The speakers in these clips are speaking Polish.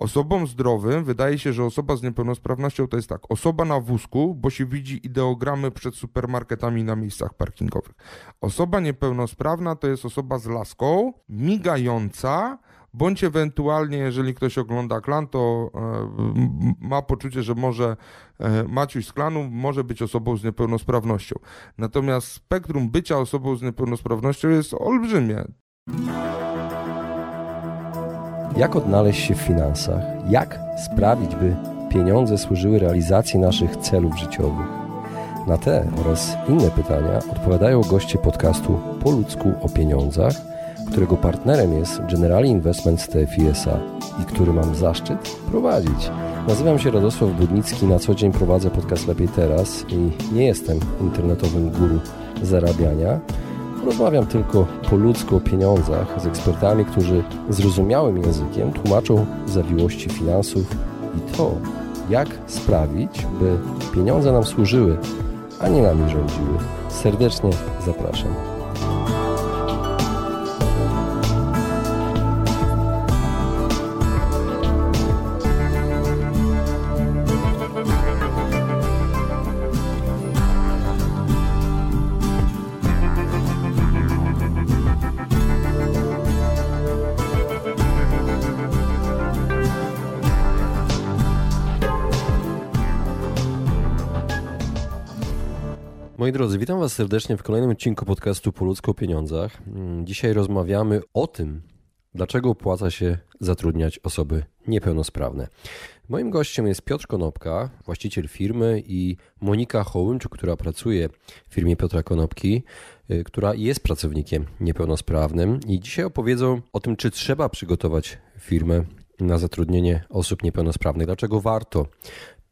Osobom zdrowym wydaje się, że osoba z niepełnosprawnością to jest tak, osoba na wózku, bo się widzi ideogramy przed supermarketami na miejscach parkingowych. Osoba niepełnosprawna to jest osoba z laską, migająca, bądź ewentualnie, jeżeli ktoś ogląda Klan, to ma poczucie, że może Maciuś z Klanu może być osobą z niepełnosprawnością. Natomiast spektrum bycia osobą z niepełnosprawnością jest olbrzymie. Jak odnaleźć się w finansach? Jak sprawić, by pieniądze służyły realizacji naszych celów życiowych? Na te oraz inne pytania odpowiadają goście podcastu Po ludzku o pieniądzach, którego partnerem jest Generali Investments TFI SA i który mam zaszczyt prowadzić. Nazywam się Radosław Budnicki, na co dzień prowadzę podcast Lepiej Teraz i nie jestem internetowym guru zarabiania. Rozmawiam tylko po ludzku o pieniądzach z ekspertami, którzy zrozumiałym językiem tłumaczą zawiłości finansów i to, jak sprawić, by pieniądze nam służyły, a nie nami rządziły. Serdecznie zapraszam. Moi drodzy, witam Was serdecznie w kolejnym odcinku podcastu Po ludzku o pieniądzach. Dzisiaj rozmawiamy o tym, dlaczego opłaca się zatrudniać osoby niepełnosprawne. Moim gościem jest Piotr Konopka, właściciel firmy, i Monika Hołymczuk, która pracuje w firmie Piotra Konopki, która jest pracownikiem niepełnosprawnym. I dzisiaj opowiedzą o tym, czy trzeba przygotować firmę na zatrudnienie osób niepełnosprawnych, dlaczego warto.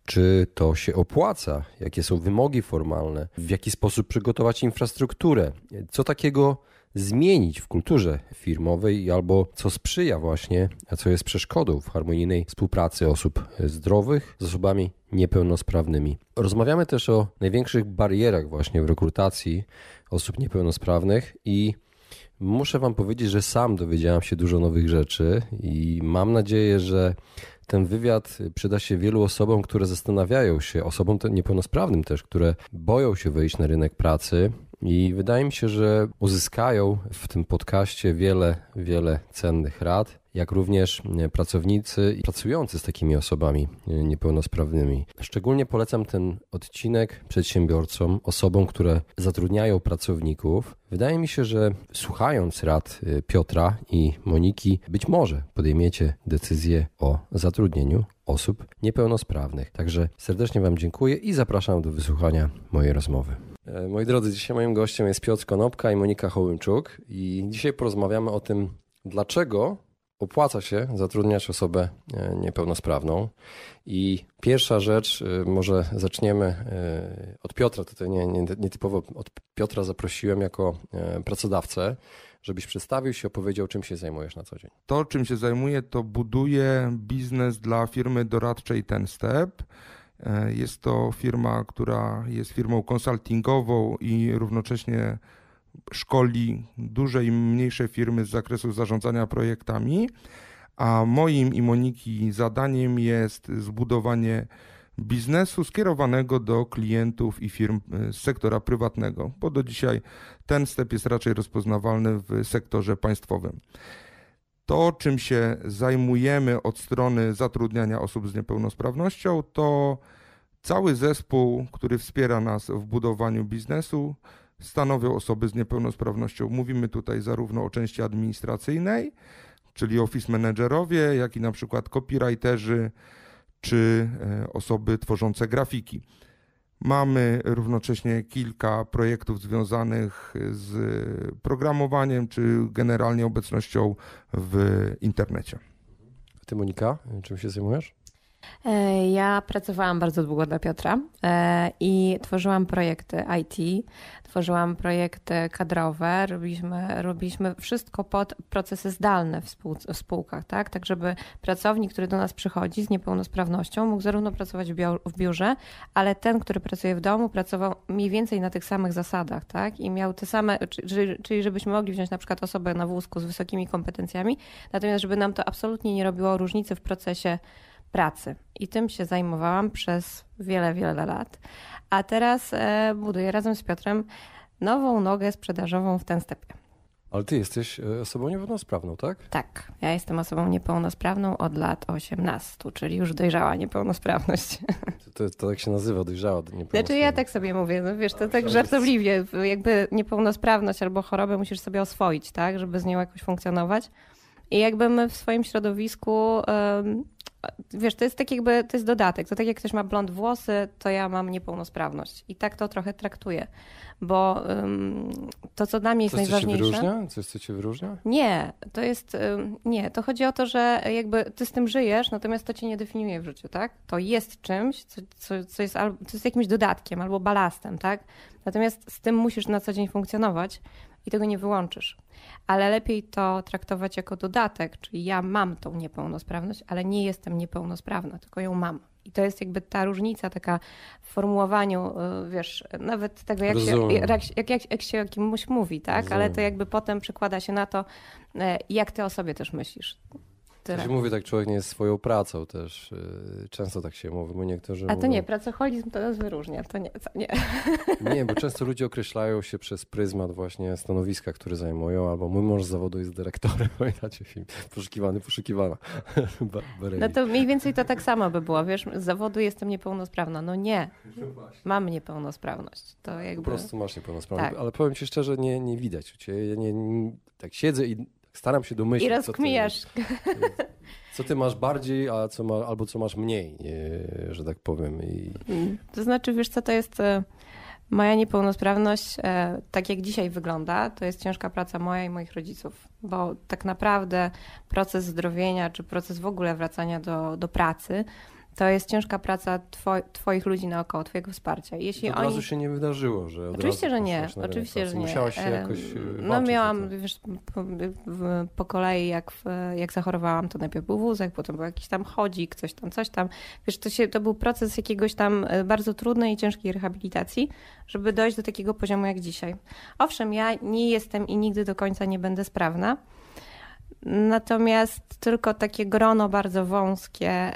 Czy to się opłaca? Jakie są wymogi formalne? W jaki sposób przygotować infrastrukturę? Co takiego zmienić w kulturze firmowej albo co sprzyja właśnie, a co jest przeszkodą w harmonijnej współpracy osób zdrowych z osobami niepełnosprawnymi? Rozmawiamy też o największych barierach właśnie w rekrutacji osób niepełnosprawnych i muszę Wam powiedzieć, że sam dowiedziałem się dużo nowych rzeczy i mam nadzieję, że ten wywiad przyda się wielu osobom, które zastanawiają się, osobom niepełnosprawnym też, które boją się wyjść na rynek pracy, i wydaje mi się, że uzyskają w tym podcaście wiele cennych rad, jak również pracownicy pracujący z takimi osobami niepełnosprawnymi. Szczególnie polecam ten odcinek przedsiębiorcom, osobom, które zatrudniają pracowników. Wydaje mi się, że słuchając rad Piotra i Moniki, być może podejmiecie decyzję o zatrudnieniu osób niepełnosprawnych. Także serdecznie Wam dziękuję i zapraszam do wysłuchania mojej rozmowy. Moi drodzy, dzisiaj moim gościem jest Piotr Konopka i Monika Hołymczuk i dzisiaj porozmawiamy o tym, dlaczego opłaca się zatrudniać osobę niepełnosprawną. I pierwsza rzecz, może zaczniemy od Piotra, tutaj nietypowo od Piotra zaprosiłem jako pracodawcę, żebyś przedstawił się, opowiedział, czym się zajmujesz na co dzień. To, czym się zajmuję, to buduję biznes dla firmy doradczej TenStep. Jest to firma, która jest firmą konsultingową i równocześnie szkoli duże i mniejsze firmy z zakresu zarządzania projektami, a moim i Moniki zadaniem jest zbudowanie biznesu skierowanego do klientów i firm z sektora prywatnego, bo do dzisiaj TenStep jest raczej rozpoznawalny w sektorze państwowym. To, czym się zajmujemy od strony zatrudniania osób z niepełnosprawnością, to cały zespół, który wspiera nas w budowaniu biznesu, stanowią osoby z niepełnosprawnością. Mówimy tutaj zarówno o części administracyjnej, czyli office managerowie, jak i na przykład copywriterzy czy osoby tworzące grafiki. Mamy równocześnie kilka projektów związanych z programowaniem czy generalnie obecnością w internecie. Ty, Monika, czym się zajmujesz? Ja pracowałam bardzo długo dla Piotra i tworzyłam projekty IT, tworzyłam projekty kadrowe, robiliśmy wszystko pod procesy zdalne w spółkach, tak żeby pracownik, który do nas przychodzi z niepełnosprawnością, mógł zarówno pracować w biurze, ale ten, który pracuje w domu, pracował mniej więcej na tych samych zasadach, tak, i miał te same, czyli żebyśmy mogli wziąć na przykład osobę na wózku z wysokimi kompetencjami, natomiast żeby nam to absolutnie nie robiło różnicy w procesie pracy. I tym się zajmowałam przez wiele, wiele lat. A teraz buduję razem z Piotrem nową nogę sprzedażową w TenStepie. Ale ty jesteś osobą niepełnosprawną, tak? Tak, ja jestem osobą niepełnosprawną od lat 18, czyli już dojrzała niepełnosprawność. To tak się nazywa, dojrzała niepełnosprawność. Znaczy ja tak sobie mówię, no wiesz, to tak żartobliwie, jakby niepełnosprawność albo chorobę musisz sobie oswoić, tak, żeby z nią jakoś funkcjonować. I jakby my w swoim środowisku, wiesz, to jest tak jakby, to jest dodatek. To tak jak ktoś ma blond włosy, to ja mam niepełnosprawność. I tak to trochę traktuję, bo to, co dla mnie jest najważniejsze... Coś, co cię wyróżnia? Nie, to jest, nie, to chodzi o to, że jakby ty z tym żyjesz, natomiast to cię nie definiuje w życiu, tak? To jest czymś, co jest jakimś dodatkiem albo balastem, tak? Natomiast z tym musisz na co dzień funkcjonować i tego nie wyłączysz. Ale lepiej to traktować jako dodatek, czyli ja mam tą niepełnosprawność, ale nie jestem niepełnosprawna, tylko ją mam. I to jest jakby ta różnica taka w formułowaniu, wiesz, nawet tego jak się o kimś mówi, tak? Rozumiem. Ale to jakby potem przekłada się na to, jak ty o sobie też myślisz. Mówię tak, człowiek nie jest swoją pracą też. Często tak się mówi, bo niektórzy mówią... A to nie, pracoholizm to nas wyróżnia, to nie, co nie. Nie, bo często ludzie określają się przez pryzmat właśnie stanowiska, które zajmują, albo mój mąż z zawodu jest dyrektorem, pamiętacie film, poszukiwana. No to mniej więcej to tak samo by było, wiesz, z zawodu jestem niepełnosprawna, no nie, mam niepełnosprawność. To jakby... Po prostu masz niepełnosprawność, tak. Ale powiem ci szczerze, nie widać u ciebie, ja nie, tak siedzę i staram się domyślić, co ty masz bardziej, a albo co masz mniej, że tak powiem. To znaczy, wiesz co, to jest moja niepełnosprawność, tak jak dzisiaj wygląda, to jest ciężka praca moja i moich rodziców, bo tak naprawdę proces zdrowienia, czy proces w ogóle wracania do pracy, to jest ciężka praca twoich ludzi naokoło, twojego wsparcia. Jeśli od razu się nie wydarzyło, że Oczywiście, że nie. Musiałaś się jakoś walczyć. Miałam, wiesz, po kolei jak zachorowałam, to najpierw był wózek, potem był jakiś tam chodzik, coś tam. Wiesz, to był proces jakiegoś tam bardzo trudnej i ciężkiej rehabilitacji, żeby dojść do takiego poziomu jak dzisiaj. Owszem, ja nie jestem i nigdy do końca nie będę sprawna, natomiast tylko takie grono bardzo wąskie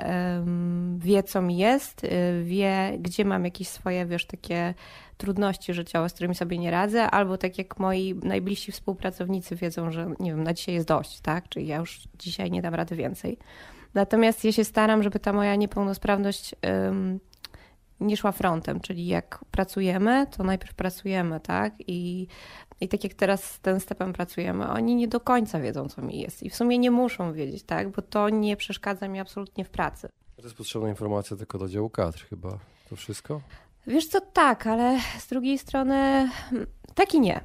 wie, co mi jest, wie, gdzie mam jakieś swoje, wiesz, takie trudności życiowe, z którymi sobie nie radzę, albo tak jak moi najbliżsi współpracownicy wiedzą, że nie wiem, na dzisiaj jest dość, tak? Czyli ja już dzisiaj nie dam rady więcej. Natomiast ja się staram, żeby ta moja niepełnosprawność nie szła frontem, czyli jak pracujemy, to najpierw pracujemy, tak? I tak jak teraz z TenStepem pracujemy, oni nie do końca wiedzą, co mi jest. I w sumie nie muszą wiedzieć, tak? Bo to nie przeszkadza mi absolutnie w pracy. To jest potrzebna informacja tylko do działu kadr chyba. To wszystko? Wiesz co, tak, ale z drugiej strony tak i nie.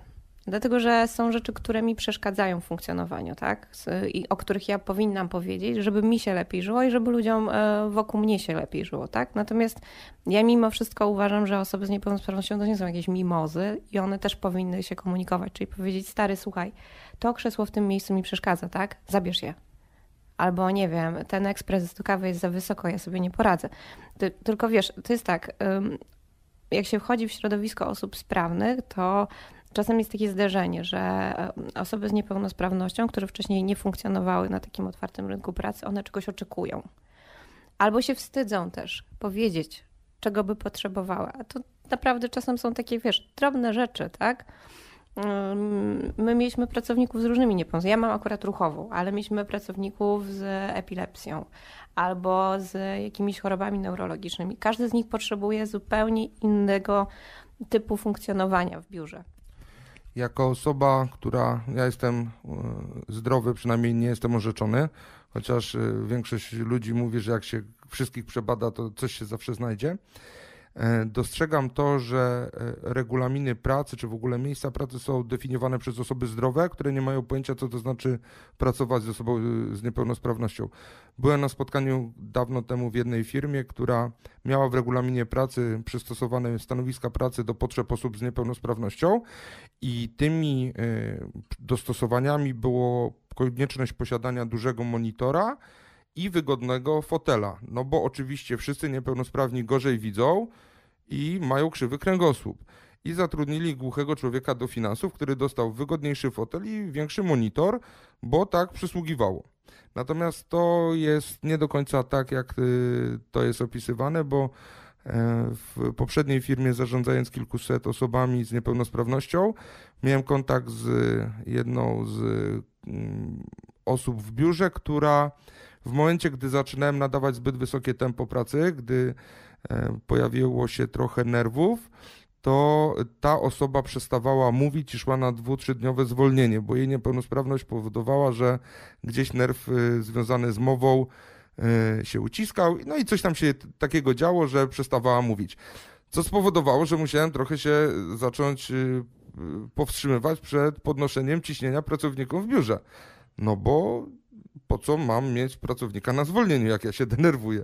Dlatego, że są rzeczy, które mi przeszkadzają w funkcjonowaniu, tak? I o których ja powinnam powiedzieć, żeby mi się lepiej żyło i żeby ludziom wokół mnie się lepiej żyło, tak? Natomiast ja mimo wszystko uważam, że osoby z niepełnosprawnością to nie są jakieś mimozy i one też powinny się komunikować, czyli powiedzieć: stary, słuchaj, to krzesło w tym miejscu mi przeszkadza, tak? Zabierz je. Albo nie wiem, ten ekspres do kawy jest za wysoko, ja sobie nie poradzę. Tylko wiesz, to jest tak, jak się wchodzi w środowisko osób sprawnych, to czasem jest takie zderzenie, że osoby z niepełnosprawnością, które wcześniej nie funkcjonowały na takim otwartym rynku pracy, one czegoś oczekują. Albo się wstydzą też powiedzieć, czego by potrzebowały. A to naprawdę czasem są takie, wiesz, drobne rzeczy, tak? My mieliśmy pracowników z różnymi niepełnosprawnościami. Ja mam akurat ruchową, ale mieliśmy pracowników z epilepsją albo z jakimiś chorobami neurologicznymi. Każdy z nich potrzebuje zupełnie innego typu funkcjonowania w biurze. Jako osoba, ja jestem zdrowy, przynajmniej nie jestem orzeczony, chociaż większość ludzi mówi, że jak się wszystkich przebada, to coś się zawsze znajdzie. Dostrzegam to, że regulaminy pracy, czy w ogóle miejsca pracy są definiowane przez osoby zdrowe, które nie mają pojęcia, co to znaczy pracować z osobą z niepełnosprawnością. Byłem na spotkaniu dawno temu w jednej firmie, która miała w regulaminie pracy przystosowane stanowiska pracy do potrzeb osób z niepełnosprawnością i tymi dostosowaniami było konieczność posiadania dużego monitora i wygodnego fotela, no bo oczywiście wszyscy niepełnosprawni gorzej widzą i mają krzywy kręgosłup. I zatrudnili głuchego człowieka do finansów, który dostał wygodniejszy fotel i większy monitor, bo tak przysługiwało. Natomiast to jest nie do końca tak, jak to jest opisywane, bo w poprzedniej firmie, zarządzając kilkuset osobami z niepełnosprawnością, miałem kontakt z jedną z osób w biurze, która w momencie, gdy zaczynałem nadawać zbyt wysokie tempo pracy, gdy pojawiło się trochę nerwów, to ta osoba przestawała mówić i szła na 2-3-dniowe zwolnienie, bo jej niepełnosprawność powodowała, że gdzieś nerw związany z mową się uciskał. No i coś tam się takiego działo, że przestawała mówić. Co spowodowało, że musiałem trochę się zacząć powstrzymywać przed podnoszeniem ciśnienia pracowników w biurze. No bo po co mam mieć pracownika na zwolnieniu, jak ja się denerwuję?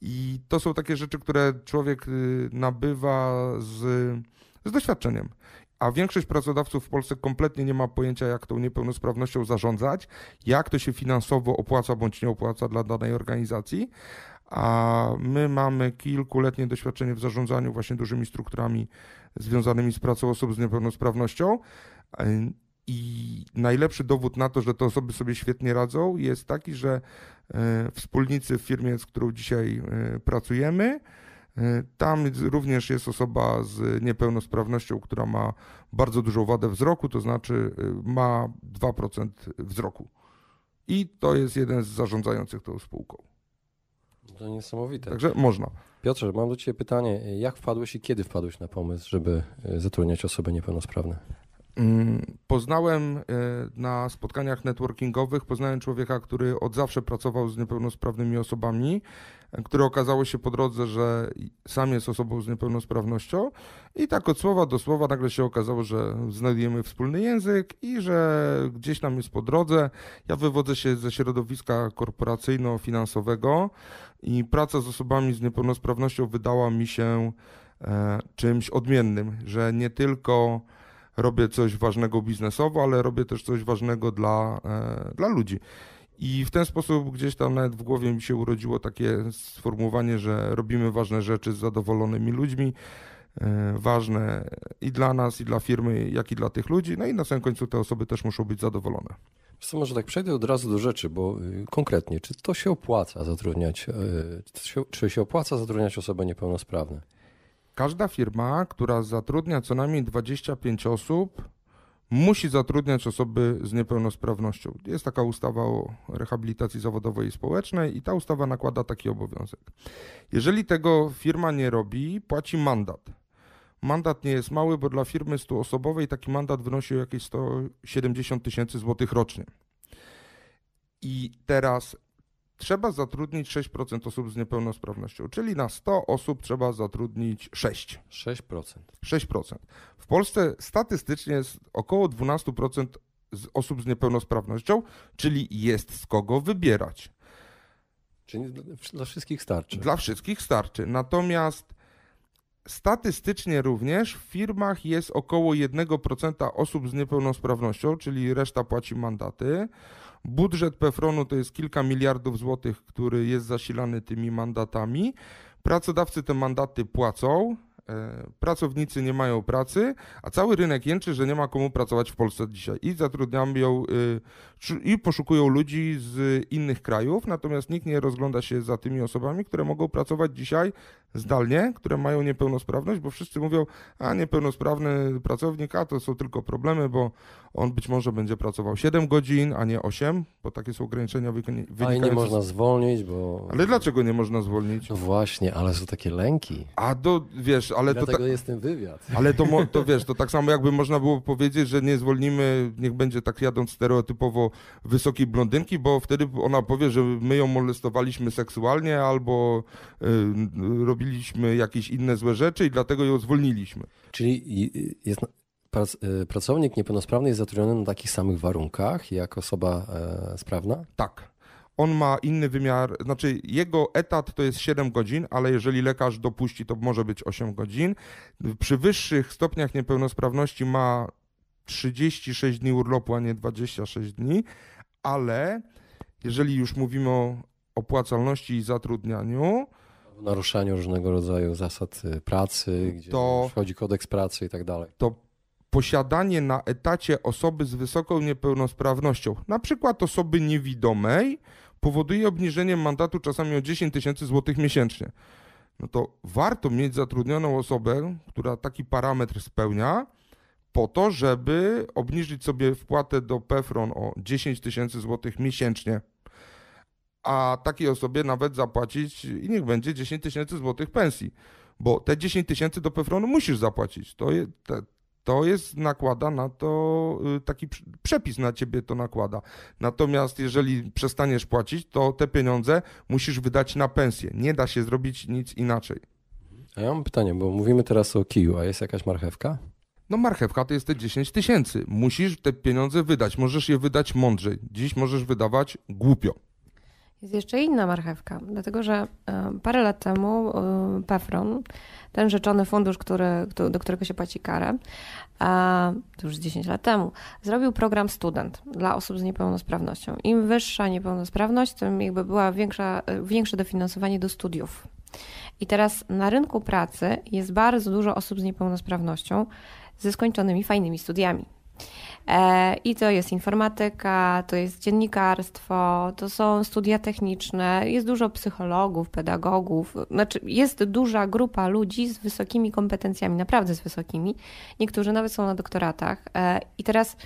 I to są takie rzeczy, które człowiek nabywa z doświadczeniem. A większość pracodawców w Polsce kompletnie nie ma pojęcia, jak tą niepełnosprawnością zarządzać, jak to się finansowo opłaca bądź nie opłaca dla danej organizacji. A my mamy kilkuletnie doświadczenie w zarządzaniu właśnie dużymi strukturami związanymi z pracą osób z niepełnosprawnością. I najlepszy dowód na to, że te osoby sobie świetnie radzą, jest taki, że wspólnicy w firmie, z którą dzisiaj pracujemy, tam również jest osoba z niepełnosprawnością, która ma bardzo dużą wadę wzroku, to znaczy ma 2% wzroku. I to jest jeden z zarządzających tą spółką. To niesamowite. Także można. Piotrze, mam do Ciebie pytanie. Jak wpadłeś i kiedy wpadłeś na pomysł, żeby zatrudniać osoby niepełnosprawne? Poznałem na spotkaniach networkingowych, człowieka, który od zawsze pracował z niepełnosprawnymi osobami, które okazało się po drodze, że sam jest osobą z niepełnosprawnością i tak od słowa do słowa nagle się okazało, że znajdujemy wspólny język i że gdzieś nam jest po drodze. Ja wywodzę się ze środowiska korporacyjno-finansowego i praca z osobami z niepełnosprawnością wydała mi się czymś odmiennym, że nie tylko robię coś ważnego biznesowo, ale robię też coś ważnego dla ludzi. I w ten sposób gdzieś tam nawet w głowie mi się urodziło takie sformułowanie, że robimy ważne rzeczy z zadowolonymi ludźmi, ważne i dla nas, i dla firmy, jak i dla tych ludzi. No i na samym końcu te osoby też muszą być zadowolone. Może tak przejdę od razu do rzeczy, bo konkretnie, czy to się opłaca zatrudniać, czy się opłaca zatrudniać osoby niepełnosprawne? Każda firma, która zatrudnia co najmniej 25 osób, musi zatrudniać osoby z niepełnosprawnością. Jest taka ustawa o rehabilitacji zawodowej i społecznej i ta ustawa nakłada taki obowiązek. Jeżeli tego firma nie robi, płaci mandat. Mandat nie jest mały, bo dla firmy 100-osobowej taki mandat wynosił jakieś 170 000 złotych rocznie. I teraz trzeba zatrudnić 6% osób z niepełnosprawnością, czyli na 100 osób trzeba zatrudnić 6. 6%. W Polsce statystycznie jest około 12% osób z niepełnosprawnością, czyli jest z kogo wybierać. Czyli dla wszystkich starczy. Dla wszystkich starczy. Natomiast statystycznie również w firmach jest około 1% osób z niepełnosprawnością, czyli reszta płaci mandaty. Budżet PFRON-u to jest kilka miliardów złotych, który jest zasilany tymi mandatami. Pracodawcy te mandaty płacą, pracownicy nie mają pracy, a cały rynek jęczy, że nie ma komu pracować w Polsce dzisiaj i zatrudniają i poszukują ludzi z innych krajów, natomiast nikt nie rozgląda się za tymi osobami, które mogą pracować dzisiaj zdalnie, które mają niepełnosprawność, bo wszyscy mówią, a niepełnosprawny pracownik, a to są tylko problemy, bo on być może będzie pracował 7 godzin, a nie 8, bo takie są ograniczenia wynikające. A i nie można zwolnić, bo... Ale dlaczego nie można zwolnić? No właśnie, ale są takie lęki. A wiesz, ale dlatego to jest ten wywiad. Ale to wiesz, to tak samo jakby można było powiedzieć, że nie zwolnimy, niech będzie tak jadąc stereotypowo wysokiej blondynki, bo wtedy ona powie, że my ją molestowaliśmy seksualnie albo robiliśmy jakieś inne złe rzeczy i dlatego ją zwolniliśmy. Czyli jest... Pracownik niepełnosprawny jest zatrudniony na takich samych warunkach jak osoba sprawna? Tak. On ma inny wymiar, znaczy jego etat to jest 7 godzin, ale jeżeli lekarz dopuści, to może być 8 godzin. Przy wyższych stopniach niepełnosprawności ma 36 dni urlopu, a nie 26 dni, ale jeżeli już mówimy o opłacalności i zatrudnianiu, naruszaniu różnego rodzaju zasad pracy, gdzie wchodzi kodeks pracy i tak dalej. Posiadanie na etacie osoby z wysoką niepełnosprawnością, na przykład osoby niewidomej, powoduje obniżenie mandatu czasami o 10 tysięcy złotych miesięcznie. No to warto mieć zatrudnioną osobę, która taki parametr spełnia, po to, żeby obniżyć sobie wpłatę do PFRON o 10 tysięcy złotych miesięcznie, a takiej osobie nawet zapłacić i niech będzie 10 tysięcy złotych pensji, bo te 10 tysięcy do PFRON-u musisz zapłacić. To jest, nakłada na to, taki przepis na ciebie to nakłada. Natomiast jeżeli przestaniesz płacić, to te pieniądze musisz wydać na pensję. Nie da się zrobić nic inaczej. A ja mam pytanie, bo mówimy teraz o kiju, a jest jakaś marchewka? No marchewka to jest te 10 tysięcy. Musisz te pieniądze wydać. Możesz je wydać mądrzej. Dziś możesz wydawać głupio. Jest jeszcze inna marchewka, dlatego że parę lat temu PFRON, ten rzeczony fundusz, do którego się płaci karę, to już 10 lat temu, zrobił program student dla osób z niepełnosprawnością. Im wyższa niepełnosprawność, tym jakby była większe dofinansowanie do studiów. I teraz na rynku pracy jest bardzo dużo osób z niepełnosprawnością ze skończonymi fajnymi studiami. I to jest informatyka, to jest dziennikarstwo, to są studia techniczne, jest dużo psychologów, pedagogów, znaczy jest duża grupa ludzi z wysokimi kompetencjami, naprawdę z wysokimi, niektórzy nawet są na doktoratach. I teraz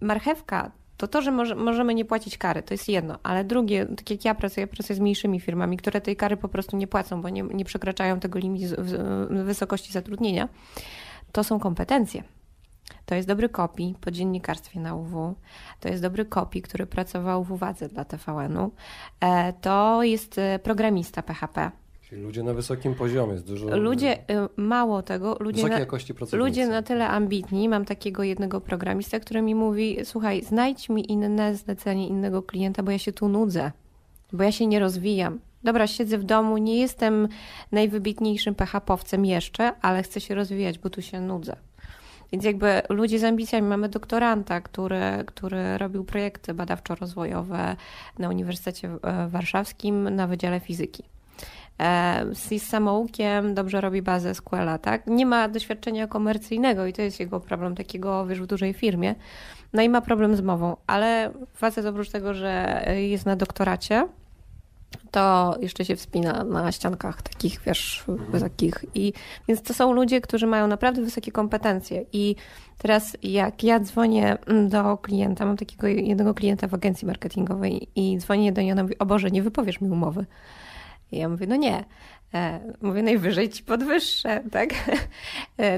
marchewka to, że możemy nie płacić kary, to jest jedno, ale drugie, tak jak ja pracuję z mniejszymi firmami, które tej kary po prostu nie płacą, bo nie przekraczają tego limitu wysokości zatrudnienia, to są kompetencje. To jest dobry copy po dziennikarstwie na UW, to jest dobry copy, który pracował w uwadze dla TVN-u, to jest programista PHP. Czyli ludzie na wysokim poziomie, jest dużo... Ludzie, mało tego, ludzie na tyle ambitni, mam takiego jednego programista, który mi mówi, słuchaj, znajdź mi inne zlecenie innego klienta, bo ja się tu nudzę, bo ja się nie rozwijam. Dobra, siedzę w domu, nie jestem najwybitniejszym PHP-owcem jeszcze, ale chcę się rozwijać, bo tu się nudzę. Więc jakby ludzie z ambicjami, mamy doktoranta, który robił projekty badawczo-rozwojowe na Uniwersytecie Warszawskim na Wydziale Fizyki. Jest samoukiem, dobrze robi bazę SQL-a, tak? Nie ma doświadczenia komercyjnego i to jest jego problem, takiego, wiesz, w dużej firmie. No i ma problem z mową, ale facet oprócz tego, że jest na doktoracie, to jeszcze się wspina na ściankach takich, wiesz, wysokich. Więc to są ludzie, którzy mają naprawdę wysokie kompetencje. I teraz jak ja dzwonię do klienta, mam takiego jednego klienta w agencji marketingowej i dzwonię do niej, ona mówi, o Boże, nie wypowiesz mi umowy. I ja mówię, no nie. Mówię, najwyżej ci podwyższę, tak?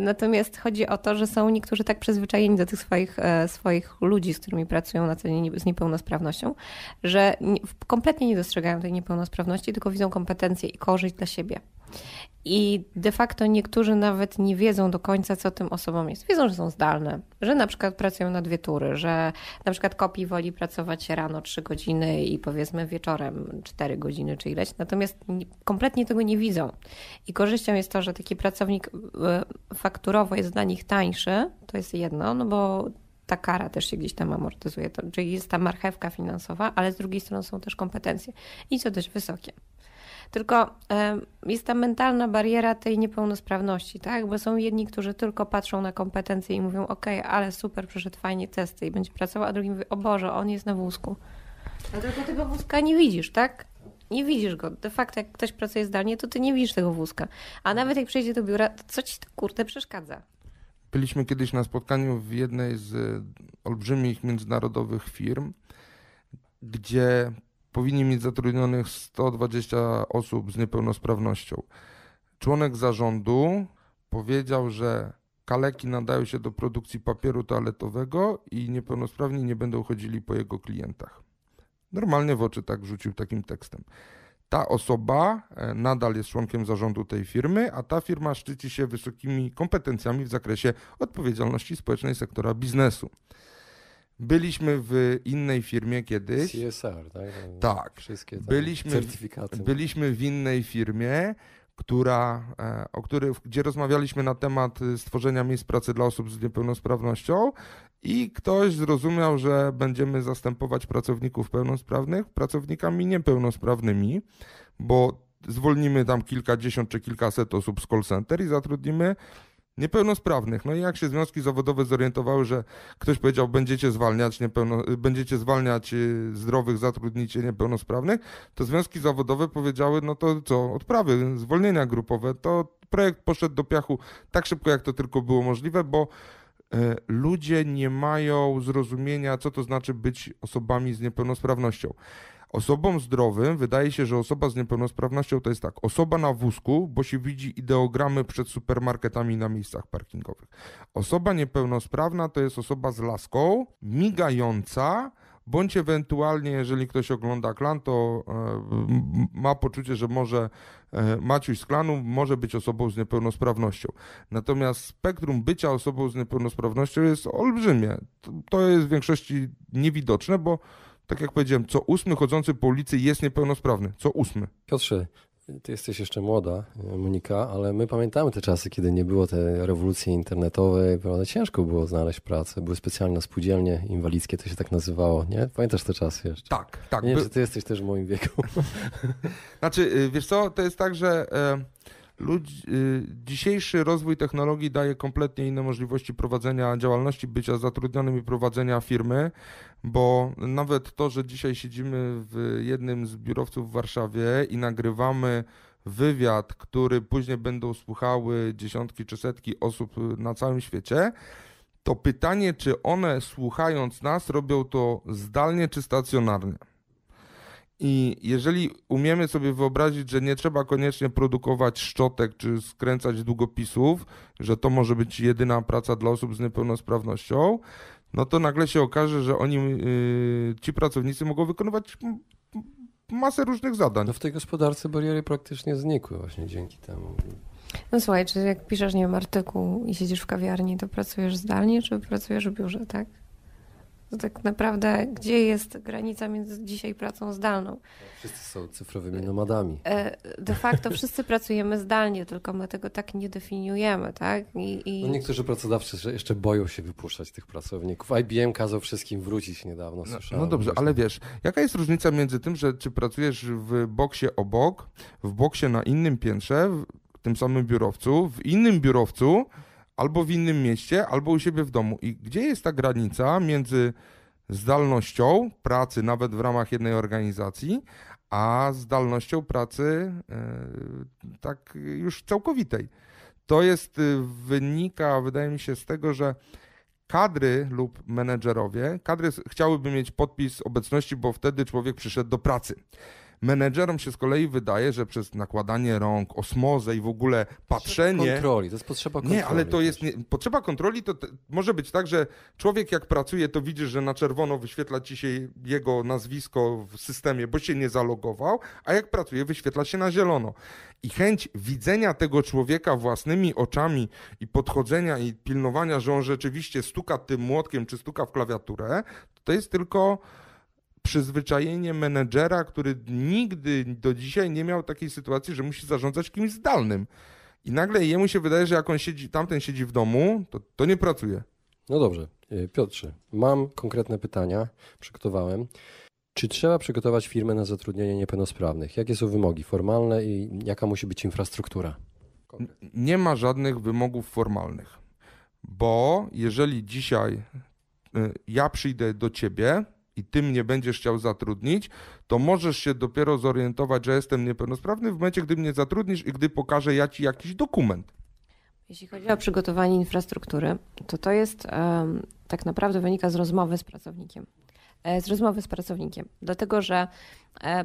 Natomiast chodzi o to, że są niektórzy tak przyzwyczajeni do tych swoich ludzi, z którymi pracują na co dzień z niepełnosprawnością, że kompletnie nie dostrzegają tej niepełnosprawności, tylko widzą kompetencje i korzyść dla siebie. I de facto niektórzy nawet nie wiedzą do końca, co tym osobom jest. Wiedzą, że są zdalne, że na przykład pracują na 2 tury, że na przykład copy woli pracować rano 3 godziny i powiedzmy wieczorem 4 godziny czy ileś, natomiast kompletnie tego nie widzą. I korzyścią jest to, że taki pracownik fakturowo jest dla nich tańszy, to jest jedno, no bo ta kara też się gdzieś tam amortyzuje, czyli jest ta marchewka finansowa, ale z drugiej strony są też kompetencje i co dość wysokie. Tylko jest ta mentalna bariera tej niepełnosprawności, tak? Bo są jedni, którzy tylko patrzą na kompetencje i mówią, okej, ale super, przeszedł fajnie testy i będzie pracował, a drugi mówi, o Boże, on jest na wózku. A tylko tego wózka nie widzisz, tak? Nie widzisz go. De facto, jak ktoś pracuje zdalnie, to ty nie widzisz tego wózka. A nawet jak przyjdzie do biura, to co ci to kurde przeszkadza? Byliśmy kiedyś na spotkaniu w jednej z olbrzymich międzynarodowych firm, gdzie powinni mieć zatrudnionych 120 osób z niepełnosprawnością. Członek zarządu powiedział, że kaleki nadają się do produkcji papieru toaletowego i niepełnosprawni nie będą chodzili po jego klientach. Normalnie w oczy tak rzucił takim tekstem. Ta osoba nadal jest członkiem zarządu tej firmy, a ta firma szczyci się wysokimi kompetencjami w zakresie odpowiedzialności społecznej sektora biznesu. Byliśmy w innej firmie kiedyś. CSR, tak? Tak. Wszystkie tam certyfikaty. Byliśmy w innej firmie, gdzie rozmawialiśmy na temat stworzenia miejsc pracy dla osób z niepełnosprawnością i ktoś zrozumiał, że będziemy zastępować pracowników pełnosprawnych pracownikami niepełnosprawnymi, bo zwolnimy tam kilkadziesiąt czy kilkaset osób z call center i zatrudnimy niepełnosprawnych. No i jak się związki zawodowe zorientowały, że ktoś powiedział, będziecie zwalniać zdrowych, zatrudnicie niepełnosprawnych, to związki zawodowe powiedziały, no to co, odprawy, zwolnienia grupowe. To projekt poszedł do piachu tak szybko, jak to tylko było możliwe, bo ludzie nie mają zrozumienia, co to znaczy być osobami z niepełnosprawnością. Osobom zdrowym wydaje się, że osoba z niepełnosprawnością to jest tak, osoba na wózku, bo się widzi ideogramy przed supermarketami na miejscach parkingowych. Osoba niepełnosprawna to jest osoba z laską, migająca, bądź ewentualnie, jeżeli ktoś ogląda Klan, to ma poczucie, że może Maciuś z Klanu może być osobą z niepełnosprawnością. Natomiast spektrum bycia osobą z niepełnosprawnością jest olbrzymie. To jest w większości niewidoczne, bo tak jak powiedziałem, co ósmy chodzący po ulicy jest niepełnosprawny. Co ósmy. Piotrze, ty jesteś jeszcze młoda, Monika, ale my pamiętamy te czasy, kiedy nie było te rewolucji internetowej, prawda? Ciężko było znaleźć pracę. Były specjalne spółdzielnie inwalidzkie, to się tak nazywało, nie? Pamiętasz te czasy jeszcze? Tak, tak. Nie wiem, czy ty jesteś też w moim wieku. Znaczy, wiesz co, to jest tak, że dzisiejszy rozwój technologii daje kompletnie inne możliwości prowadzenia działalności, bycia zatrudnionym i prowadzenia firmy, bo nawet to, że dzisiaj siedzimy w jednym z biurowców w Warszawie i nagrywamy wywiad, który później będą słuchały dziesiątki czy setki osób na całym świecie, to pytanie, czy one słuchając nas robią to zdalnie czy stacjonarnie. I jeżeli umiemy sobie wyobrazić, że nie trzeba koniecznie produkować szczotek czy skręcać długopisów, że to może być jedyna praca dla osób z niepełnosprawnością, no to nagle się okaże, że ci pracownicy mogą wykonywać masę różnych zadań. No w tej gospodarce bariery praktycznie znikły właśnie dzięki temu. No słuchaj, czy jak piszesz, nie wiem, artykuł i siedzisz w kawiarni, to pracujesz zdalnie, czy pracujesz w biurze, tak? To tak naprawdę, gdzie jest granica między dzisiaj pracą zdalną? Wszyscy są cyfrowymi nomadami. De facto wszyscy pracujemy zdalnie, tylko my tego tak nie definiujemy, tak? No niektórzy pracodawcy jeszcze boją się wypuszczać tych pracowników. IBM kazał wszystkim wrócić niedawno, słyszałem. No dobrze, ale wiesz, jaka jest różnica między tym, że czy pracujesz w boksie obok, w boksie na innym piętrze, w tym samym biurowcu, w innym biurowcu, albo w innym mieście, albo u siebie w domu. I gdzie jest ta granica między zdalnością pracy, nawet w ramach jednej organizacji, a zdalnością pracy tak już całkowitej? To jest, wynika, wydaje mi się, z tego, że kadry lub menedżerowie, kadry chciałyby mieć podpis obecności, bo wtedy człowiek przyszedł do pracy. Menedżerom się z kolei wydaje, że przez nakładanie rąk, osmozę i w ogóle patrzenie... Kontroli, to jest potrzeba kontroli. Nie, ale to jest... Potrzeba kontroli to może być tak, że człowiek jak pracuje, to widzisz, że na czerwono wyświetla ci się jego nazwisko w systemie, bo się nie zalogował, a jak pracuje, wyświetla się na zielono. I chęć widzenia tego człowieka własnymi oczami i podchodzenia i pilnowania, że on rzeczywiście stuka tym młotkiem, czy stuka w klawiaturę, to jest tylko przyzwyczajenie menedżera, który nigdy do dzisiaj nie miał takiej sytuacji, że musi zarządzać kimś zdalnym. I nagle jemu się wydaje, że jak on siedzi, tamten siedzi w domu, to nie pracuje. No dobrze. Piotrze, mam konkretne pytania, przygotowałem. Czy trzeba przygotować firmę na zatrudnienie niepełnosprawnych? Jakie są wymogi formalne i jaka musi być infrastruktura? Nie ma żadnych wymogów formalnych, bo jeżeli dzisiaj ja przyjdę do ciebie i ty mnie będziesz chciał zatrudnić, to możesz się dopiero zorientować, że jestem niepełnosprawny w momencie, gdy mnie zatrudnisz i gdy pokażę ja ci jakiś dokument. Jeśli chodzi o przygotowanie infrastruktury, to jest tak naprawdę wynika z rozmowy z pracownikiem. z rozmowy z pracownikiem. Dlatego, że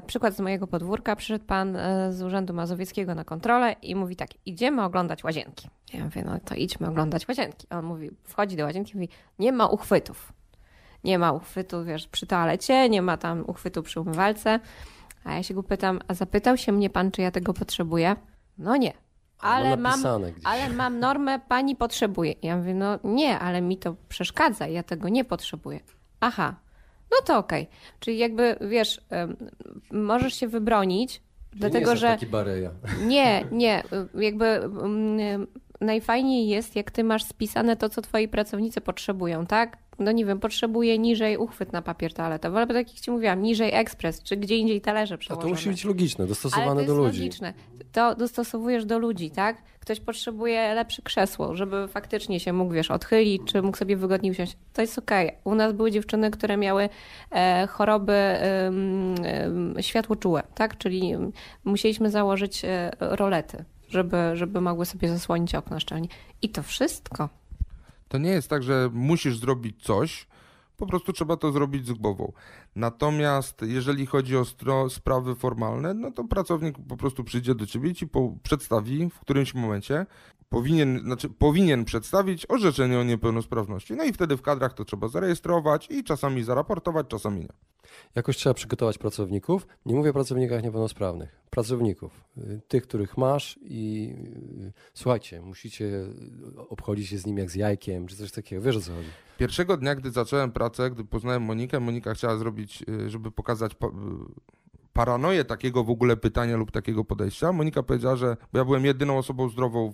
przykład z mojego podwórka, przyszedł pan z Urzędu Mazowieckiego na kontrolę i mówi tak, idziemy oglądać łazienki. Ja mówię, no to idźmy oglądać łazienki. A on mówi, wchodzi do łazienki i mówi, nie ma uchwytów. Nie ma uchwytu, wiesz, przy toalecie, nie ma tam uchwytu przy umywalce. A ja się go pytam, a zapytał się mnie pan, czy ja tego potrzebuję? No nie. Ale mam normę, pani potrzebuje. Ja mówię, no nie, ale mi to przeszkadza, ja tego nie potrzebuję. Aha, no to okej. Czyli jakby, wiesz, możesz się wybronić, czyli dlatego, nie że... taki baryja. Nie, jakby najfajniej jest, jak ty masz spisane to, co twoi pracownicy potrzebują, tak? No nie wiem, potrzebuję niżej uchwyt na papier toaletowy, ale tak jak ci mówiłam, niżej ekspres, czy gdzie indziej talerze przełożone. A to musi być logiczne, dostosowane do ludzi. Logiczne. To dostosowujesz do ludzi, tak? Ktoś potrzebuje lepsze krzesło, żeby faktycznie się mógł, wiesz, odchylić, czy mógł sobie wygodnie usiąść. To jest okej. U nas były dziewczyny, które miały choroby światłoczułe, tak? Czyli musieliśmy założyć rolety, żeby mogły sobie zasłonić okno szczelnie. I to wszystko. To nie jest tak, że musisz zrobić coś, po prostu trzeba to zrobić z głową. Natomiast jeżeli chodzi o sprawy formalne, no to pracownik po prostu przyjdzie do ciebie i ci przedstawi w którymś momencie, powinien przedstawić orzeczenie o niepełnosprawności. No i wtedy w kadrach to trzeba zarejestrować i czasami zaraportować, czasami nie. Jakoś trzeba przygotować pracowników. Nie mówię o pracownikach niepełnosprawnych. Pracowników. Tych, których masz i słuchajcie, musicie obchodzić się z nim jak z jajkiem, czy coś takiego. Wiesz, o co chodzi. Pierwszego dnia, gdy zacząłem pracę, gdy poznałem Monikę, Monika chciała zrobić, żeby pokazać paranoję takiego w ogóle pytania lub takiego podejścia. Monika powiedziała, że bo ja byłem jedyną osobą zdrową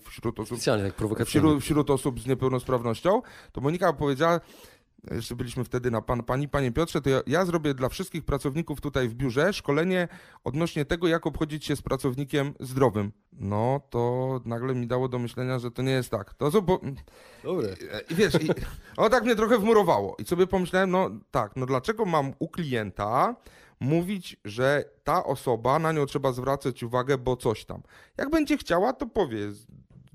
wśród osób z niepełnosprawnością, to Monika powiedziała, jeszcze byliśmy wtedy na panie Piotrze, to ja zrobię dla wszystkich pracowników tutaj w biurze szkolenie odnośnie tego, jak obchodzić się z pracownikiem zdrowym. No to nagle mi dało do myślenia, że to nie jest tak. Dobre. I tak mnie trochę wmurowało. I sobie pomyślałem, dlaczego mam u klienta mówić, że ta osoba, na nią trzeba zwracać uwagę, bo coś tam. Jak będzie chciała, to powie.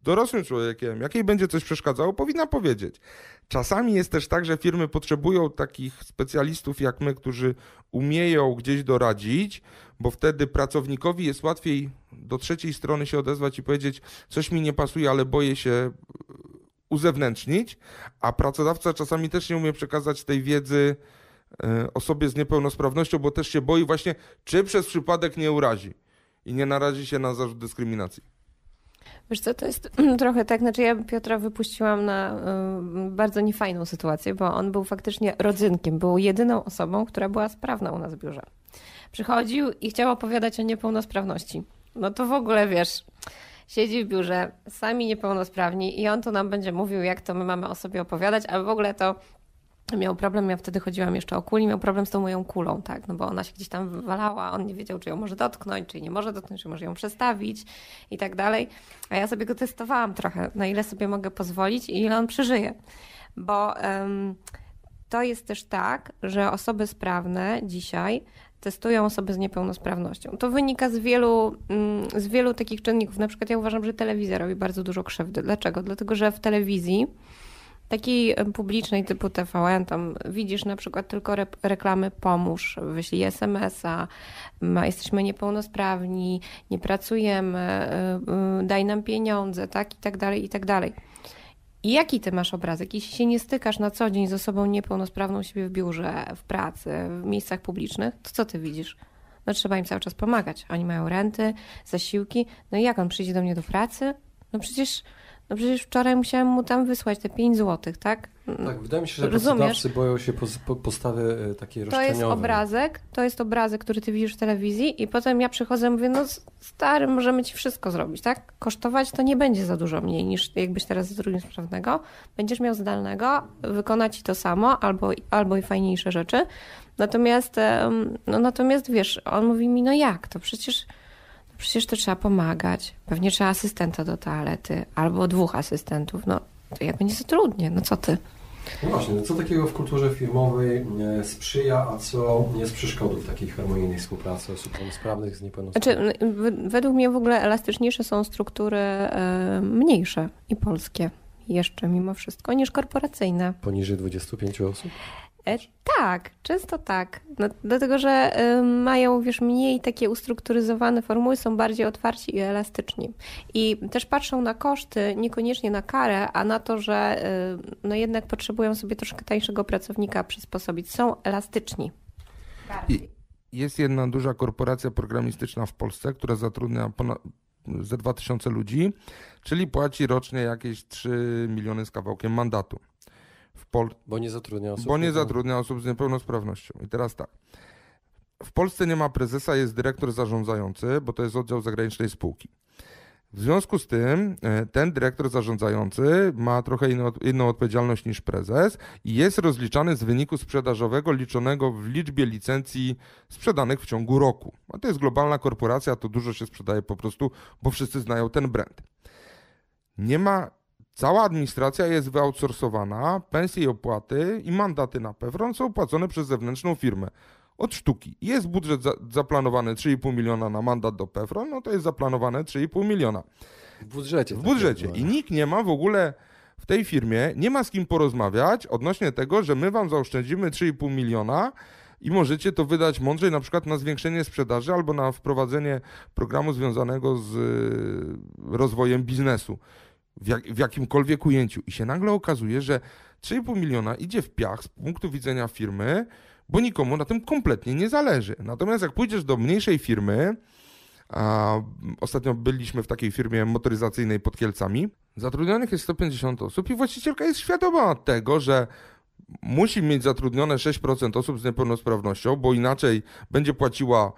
Dorosłym człowiekiem, jak jej będzie coś przeszkadzało, powinna powiedzieć. Czasami jest też tak, że firmy potrzebują takich specjalistów jak my, którzy umieją gdzieś doradzić, bo wtedy pracownikowi jest łatwiej do trzeciej strony się odezwać i powiedzieć, coś mi nie pasuje, ale boję się uzewnętrznić, a pracodawca czasami też nie umie przekazać tej wiedzy osobie z niepełnosprawnością, bo też się boi właśnie, czy przez przypadek nie urazi i nie narazi się na zarzut dyskryminacji. Wiesz co, to jest trochę tak, znaczy ja Piotra wypuściłam na bardzo niefajną sytuację, bo on był faktycznie rodzynkiem, był jedyną osobą, która była sprawna u nas w biurze. Przychodził i chciał opowiadać o niepełnosprawności. No to w ogóle wiesz, siedzi w biurze, sami niepełnosprawni i on tu nam będzie mówił, jak to my mamy o sobie opowiadać, a w ogóle to miał problem, ja wtedy chodziłam jeszcze o kuli, miał problem z tą moją kulą, tak, no bo ona się gdzieś tam walała, on nie wiedział, czy ją może dotknąć, czy nie może dotknąć, czy może ją przestawić i tak dalej, a ja sobie go testowałam trochę, na ile sobie mogę pozwolić i ile on przeżyje, bo to jest też tak, że osoby sprawne dzisiaj testują osoby z niepełnosprawnością. To wynika z wielu takich czynników, na przykład ja uważam, że telewizja robi bardzo dużo krzywdy. Dlaczego? Dlatego, że w telewizji takiej publicznej typu TVN, tam widzisz na przykład tylko reklamy pomóż, wyślij SMS-a, jesteśmy niepełnosprawni, nie pracujemy, daj nam pieniądze, tak i tak dalej, i tak dalej. I jaki ty masz obrazek? Jeśli się nie stykasz na co dzień z osobą niepełnosprawną u siebie w biurze, w pracy, w miejscach publicznych, to co ty widzisz? No trzeba im cały czas pomagać. Oni mają renty, zasiłki. No i jak on przyjdzie do mnie do pracy? No przecież wczoraj musiałem mu tam wysłać te 5 zł, tak? Tak, wydaje mi się, że pracodawcy boją się postawy takiej roszczeniowej. To jest obrazek, który ty widzisz w telewizji i potem ja przychodzę i mówię, no stary, możemy ci wszystko zrobić, tak? Kosztować to nie będzie za dużo mniej niż jakbyś teraz zatrudnił sprawnego. Będziesz miał zdalnego, wykona ci to samo albo i fajniejsze rzeczy. Natomiast wiesz, on mówi mi, no jak to? Przecież to trzeba pomagać. Pewnie trzeba asystenta do toalety albo 2 asystentów. No to jakby nie zatrudnię. No co ty? No właśnie, co takiego w kulturze firmowej sprzyja, a co jest przeszkodą w takiej harmonijnej współpracy osób niepełnosprawnych z niepełnosprawnych? Znaczy, według mnie w ogóle elastyczniejsze są struktury mniejsze i polskie jeszcze mimo wszystko niż korporacyjne. Poniżej 25 osób? Tak, często tak. No, dlatego, że mają, wiesz, mniej takie ustrukturyzowane formuły, są bardziej otwarci i elastyczni. I też patrzą na koszty, niekoniecznie na karę, a na to, że no jednak potrzebują sobie troszkę tańszego pracownika przysposobić. Są elastyczni. Jest jedna duża korporacja programistyczna w Polsce, która zatrudnia ze 2000 ludzi, czyli płaci rocznie jakieś 3 miliony z kawałkiem mandatu. Bo nie zatrudnia osób z niepełnosprawnością. I teraz tak. W Polsce nie ma prezesa, jest dyrektor zarządzający, bo to jest oddział zagranicznej spółki. W związku z tym ten dyrektor zarządzający ma trochę inną odpowiedzialność niż prezes i jest rozliczany z wyniku sprzedażowego liczonego w liczbie licencji sprzedanych w ciągu roku. A to jest globalna korporacja, to dużo się sprzedaje po prostu, bo wszyscy znają ten brand. Cała administracja jest wyoutsourcowana, pensje i opłaty i mandaty na PFRON są płacone przez zewnętrzną firmę. Od sztuki. Jest budżet zaplanowany 3,5 miliona na mandat do PFRON, no to jest zaplanowane 3,5 miliona. W budżecie. I nikt nie ma w ogóle w tej firmie, nie ma z kim porozmawiać odnośnie tego, że my wam zaoszczędzimy 3,5 miliona i możecie to wydać mądrzej, na przykład na zwiększenie sprzedaży albo na wprowadzenie programu związanego z rozwojem biznesu. W jakimkolwiek ujęciu. I się nagle okazuje, że 3,5 miliona idzie w piach z punktu widzenia firmy, bo nikomu na tym kompletnie nie zależy. Natomiast jak pójdziesz do mniejszej firmy, a ostatnio byliśmy w takiej firmie motoryzacyjnej pod Kielcami, zatrudnionych jest 150 osób i właścicielka jest świadoma tego, że musi mieć zatrudnione 6% osób z niepełnosprawnością, bo inaczej będzie płaciła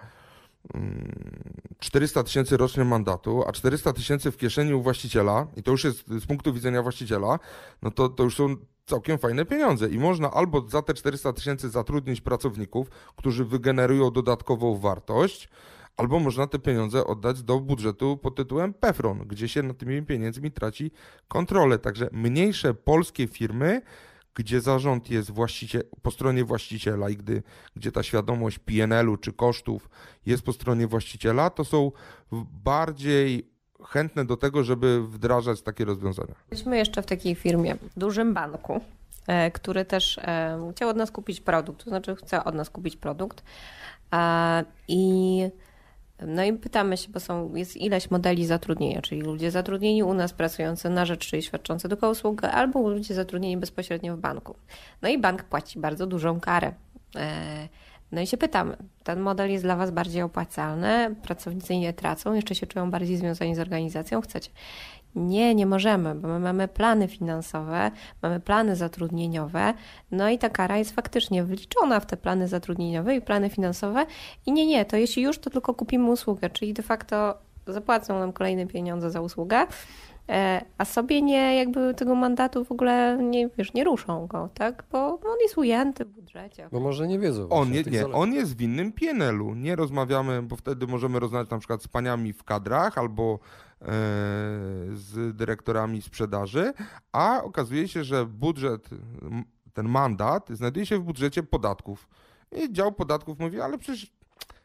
400 000 rocznie mandatu, a 400 000 w kieszeni u właściciela, i to już jest z punktu widzenia właściciela, no to już są całkiem fajne pieniądze i można albo za te 400 000 zatrudnić pracowników, którzy wygenerują dodatkową wartość, albo można te pieniądze oddać do budżetu pod tytułem PFRON, gdzie się nad tymi pieniędzmi traci kontrolę. Także mniejsze polskie firmy, gdzie zarząd jest po stronie właściciela i gdzie ta świadomość PNL-u czy kosztów jest po stronie właściciela, to są bardziej chętne do tego, żeby wdrażać takie rozwiązania. Jesteśmy jeszcze w takiej firmie, dużym banku, który też chciał od nas kupić produkt, to znaczy chce od nas kupić produkt i pytamy się, bo jest ileś modeli zatrudnienia, czyli ludzie zatrudnieni u nas pracujący na rzecz, czyli świadczący tylko usługę, albo ludzie zatrudnieni bezpośrednio w banku. No i bank płaci bardzo dużą karę. No i się pytamy, ten model jest dla was bardziej opłacalny, pracownicy nie tracą, jeszcze się czują bardziej związani z organizacją, chcecie? Nie możemy, bo my mamy plany finansowe, mamy plany zatrudnieniowe, no i ta kara jest faktycznie wliczona w te plany zatrudnieniowe i plany finansowe i nie, to jeśli już, to tylko kupimy usługę, czyli de facto zapłacą nam kolejne pieniądze za usługę, a sobie jakby tego mandatu w ogóle nie ruszą go, tak? Bo on jest ujęty w budżecie. Bo może nie wiedzą. On jest w innym PNL-u. Nie rozmawiamy, bo wtedy możemy rozmawiać na przykład z paniami w kadrach albo z dyrektorami sprzedaży, a okazuje się, że budżet, ten mandat znajduje się w budżecie podatków. I dział podatków mówi, ale przecież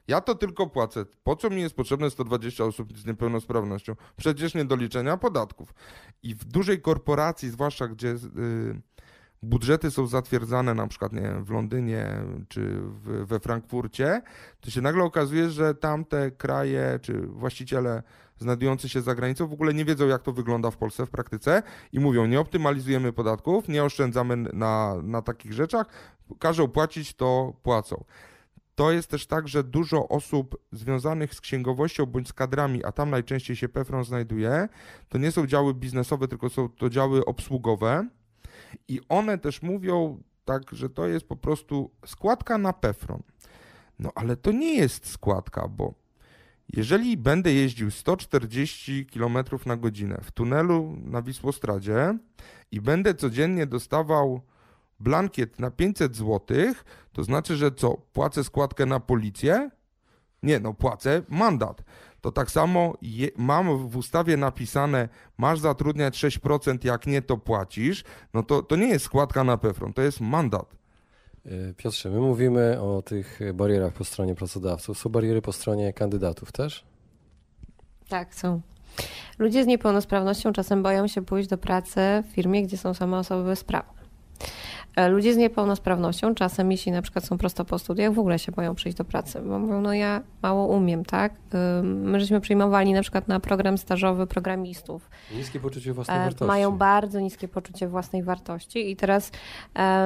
ja to tylko płacę. Po co mi jest potrzebne 120 osób z niepełnosprawnością? Przecież nie do liczenia podatków. I w dużej korporacji, zwłaszcza gdzie budżety są zatwierdzane na przykład w Londynie czy we Frankfurcie, to się nagle okazuje, że tamte kraje czy właściciele znajdujący się za granicą w ogóle nie wiedzą, jak to wygląda w Polsce w praktyce i mówią, nie optymalizujemy podatków, nie oszczędzamy na takich rzeczach, każą płacić, to płacą. To jest też tak, że dużo osób związanych z księgowością bądź z kadrami, a tam najczęściej się PFRON znajduje, to nie są działy biznesowe, tylko są to działy obsługowe i one też mówią tak, że to jest po prostu składka na PFRON. No ale to nie jest składka, bo jeżeli będę jeździł 140 km na godzinę w tunelu na Wisłostradzie i będę codziennie dostawał blankiet na 500 zł, to znaczy, że co, płacę składkę na policję? Nie, płacę mandat. To tak samo mam w ustawie napisane, masz zatrudniać 6%, jak nie, to płacisz. No to nie jest składka na PFRON, to jest mandat. Piotrze, my mówimy o tych barierach po stronie pracodawców. Są bariery po stronie kandydatów też? Tak, są. Ludzie z niepełnosprawnością czasem boją się pójść do pracy w firmie, gdzie są same osoby bezprawne. Ludzie z niepełnosprawnością czasem, jeśli na przykład są prosto po studiach, w ogóle się boją przyjść do pracy, bo mówią, no ja mało umiem, tak? My żeśmy przyjmowali na przykład na program stażowy programistów. Niskie poczucie własnej wartości. Mają bardzo niskie poczucie własnej wartości i teraz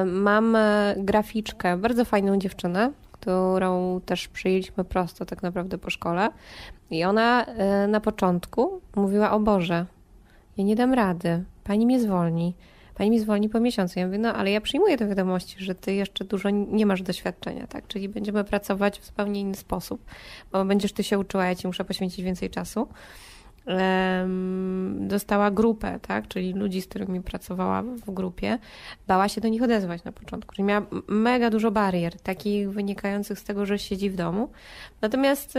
mam graficzkę, bardzo fajną dziewczynę, którą też przyjęliśmy prosto tak naprawdę po szkole i ona na początku mówiła, o Boże, ja nie dam rady, pani mnie zwolni. Pani mi zwolni po miesiącu. Ja mówię, no ale ja przyjmuję do wiadomości, że ty jeszcze dużo nie masz doświadczenia, tak? Czyli będziemy pracować w zupełnie inny sposób, bo będziesz ty się uczyła, ja ci muszę poświęcić więcej czasu. Dostała grupę, tak? Czyli ludzi, z którymi pracowała w grupie. Bała się do nich odezwać na początku. Czyli miała mega dużo barier, takich wynikających z tego, że siedzi w domu. Natomiast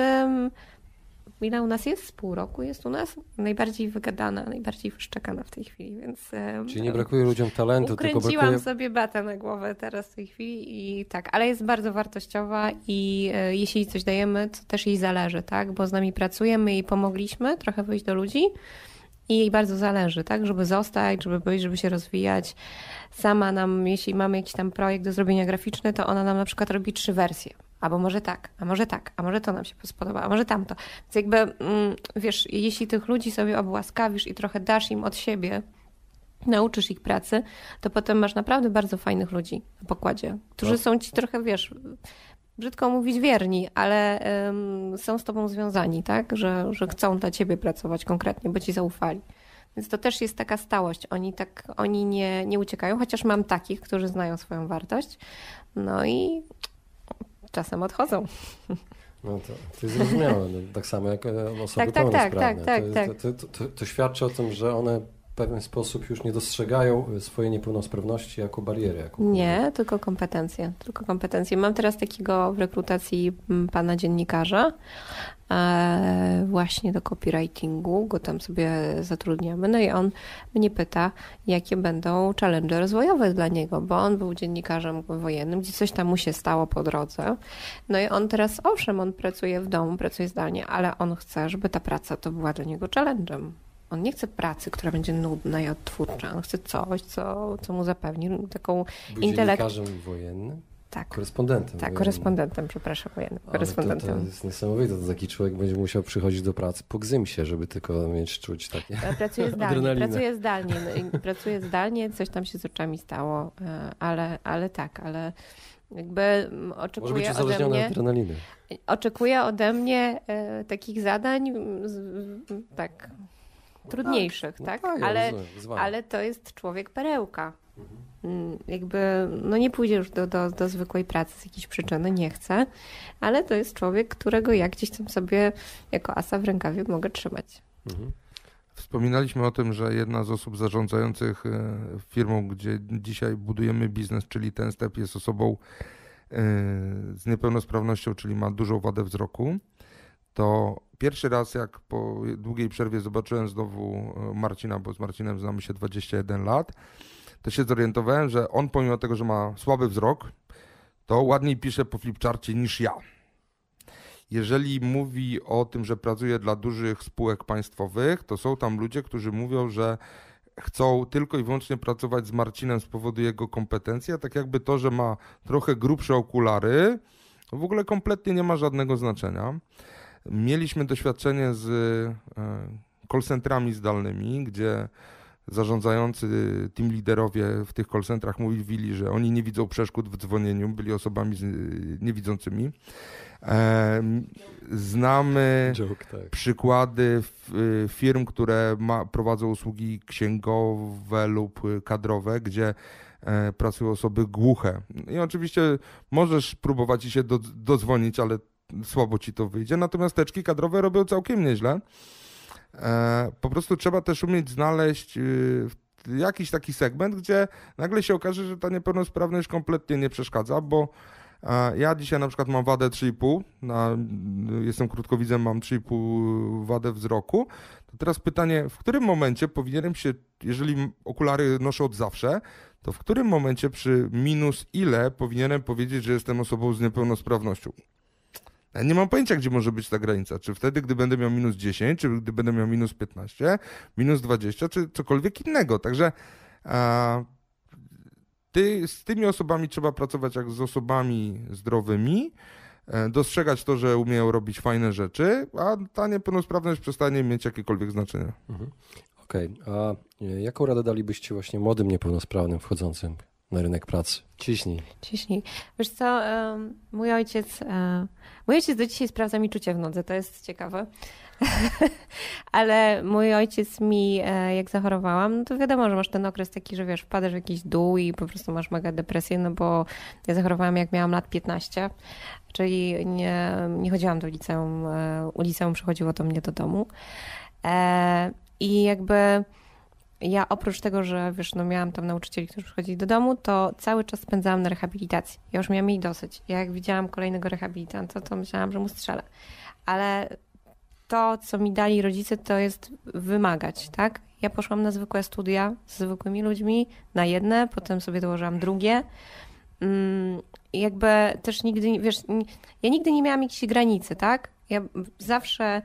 ile u nas jest? Z pół roku jest u nas najbardziej wygadana, najbardziej wyszczekana w tej chwili, więc... Czyli nie brakuje ludziom talentu, tylko brakuje... Ukręciłam sobie batę na głowę teraz w tej chwili i tak, ale jest bardzo wartościowa i jeśli coś dajemy, to też jej zależy, tak, bo z nami pracujemy i pomogliśmy trochę wyjść do ludzi i jej bardzo zależy, tak, żeby zostać, żeby być, żeby się rozwijać. Sama nam, jeśli mamy jakiś tam projekt do zrobienia graficzny, to ona nam na przykład robi 3 wersje. Albo może tak, a może tak, a może to nam się spodoba, a może tamto. Więc jakby, wiesz, jeśli tych ludzi sobie obłaskawisz i trochę dasz im od siebie, nauczysz ich pracy, to potem masz naprawdę bardzo fajnych ludzi na pokładzie, którzy są ci trochę, wiesz, brzydko mówić wierni, ale są z tobą związani, tak? Że chcą dla ciebie pracować konkretnie, bo ci zaufali. Więc to też jest taka stałość. Oni nie uciekają, chociaż mam takich, którzy znają swoją wartość. No i... czasem odchodzą. No to jest zrozumiałe. Tak samo jak osoby pełnosprawne. To świadczy o tym, że one w pewien sposób już nie dostrzegają swojej niepełnosprawności jako bariery. Nie, tylko kompetencje. Mam teraz takiego w rekrutacji pana dziennikarza. Właśnie do copywritingu. Go tam sobie zatrudniamy. No i on mnie pyta, jakie będą challenge rozwojowe dla niego, bo on był dziennikarzem wojennym, gdzie coś tam mu się stało po drodze. No i on teraz, owszem, on pracuje w domu, pracuje zdalnie, ale on chce, żeby ta praca to była dla niego challenge'em. On nie chce pracy, która będzie nudna i odtwórcza. On chce coś, co mu zapewni taką intelektualną... Dziennikarzem wojennym? Tak. Korespondentem. Tak, korespondentem, przepraszam, wojennym. Korespondentem. To jest niesamowite, to taki człowiek będzie musiał przychodzić do pracy po gzymsie, żeby tylko mieć czuć takie Pracuję zdalnie, coś tam się z oczami stało, ale tak, ale jakby oczekuje ode mnie... adrenaliny. Oczekuje ode mnie takich zadań, tak... trudniejszych, tak? Ale to jest człowiek perełka. Jakby, no nie pójdzie już do zwykłej pracy z jakiejś przyczyny, nie chce, ale to jest człowiek, którego ja gdzieś tam sobie jako asa w rękawie mogę trzymać. Wspominaliśmy o tym, że jedna z osób zarządzających firmą, gdzie dzisiaj budujemy biznes, czyli TenStep, jest osobą z niepełnosprawnością, czyli ma dużą wadę wzroku. To pierwszy raz, jak po długiej przerwie zobaczyłem znowu Marcina, bo z Marcinem znamy się 21 lat, to się zorientowałem, że on pomimo tego, że ma słaby wzrok, to ładniej pisze po flipcharcie niż ja. Jeżeli mówi o tym, że pracuje dla dużych spółek państwowych, to są tam ludzie, którzy mówią, że chcą tylko i wyłącznie pracować z Marcinem z powodu jego kompetencji, a tak jakby to, że ma trochę grubsze okulary, w ogóle kompletnie nie ma żadnego znaczenia. Mieliśmy doświadczenie z call centrami zdalnymi, gdzie zarządzający team liderowie w tych call centrach mówili, że oni nie widzą przeszkód w dzwonieniu, byli osobami niewidzącymi. Znamy przykłady firm, które prowadzą usługi księgowe lub kadrowe, gdzie pracują osoby głuche. I oczywiście możesz próbować się dodzwonić, ale słabo ci to wyjdzie, natomiast teczki kadrowe robią całkiem nieźle. Po prostu trzeba też umieć znaleźć jakiś taki segment, gdzie nagle się okaże, że ta niepełnosprawność kompletnie nie przeszkadza, bo ja dzisiaj na przykład mam wadę 3,5, jestem krótkowidzem, mam 3,5 wadę wzroku. To teraz pytanie, w którym momencie powinienem się, jeżeli okulary noszę od zawsze, to w którym momencie przy minus ile powinienem powiedzieć, że jestem osobą z niepełnosprawnością? Ja nie mam pojęcia, gdzie może być ta granica. Czy wtedy, gdy będę miał minus 10, czy gdy będę miał minus 15, minus 20, czy cokolwiek innego. Także z tymi osobami trzeba pracować jak z osobami zdrowymi, dostrzegać to, że umieją robić fajne rzeczy, a ta niepełnosprawność przestanie mieć jakiekolwiek znaczenie. Mhm. Okej, a jaką radę dalibyście właśnie młodym niepełnosprawnym wchodzącym na rynek pracy? Ciśnij. Wiesz co, mój ojciec do dzisiaj sprawdza mi czucie w nodze, to jest ciekawe. Ale mój ojciec mi, jak zachorowałam, no to wiadomo, że masz ten okres taki, że wiesz, wpadasz w jakiś dół i po prostu masz mega depresję, no bo ja zachorowałam jak miałam lat 15, czyli nie chodziłam do liceum, liceum przychodziło do mnie do domu. I jakby ja oprócz tego, że wiesz, no miałam tam nauczycieli, którzy przychodzili do domu, to cały czas spędzałam na rehabilitacji. Ja już miałam jej dosyć. Ja jak widziałam kolejnego rehabilitanta, to myślałam, że mu strzelę. Ale to, co mi dali rodzice, to jest wymagać, tak? Ja poszłam na zwykłe studia ze zwykłymi ludźmi, na jedne, potem sobie dołożyłam drugie. Jakby też nigdy, wiesz, ja nigdy nie miałam jakiejś granicy, tak? Ja zawsze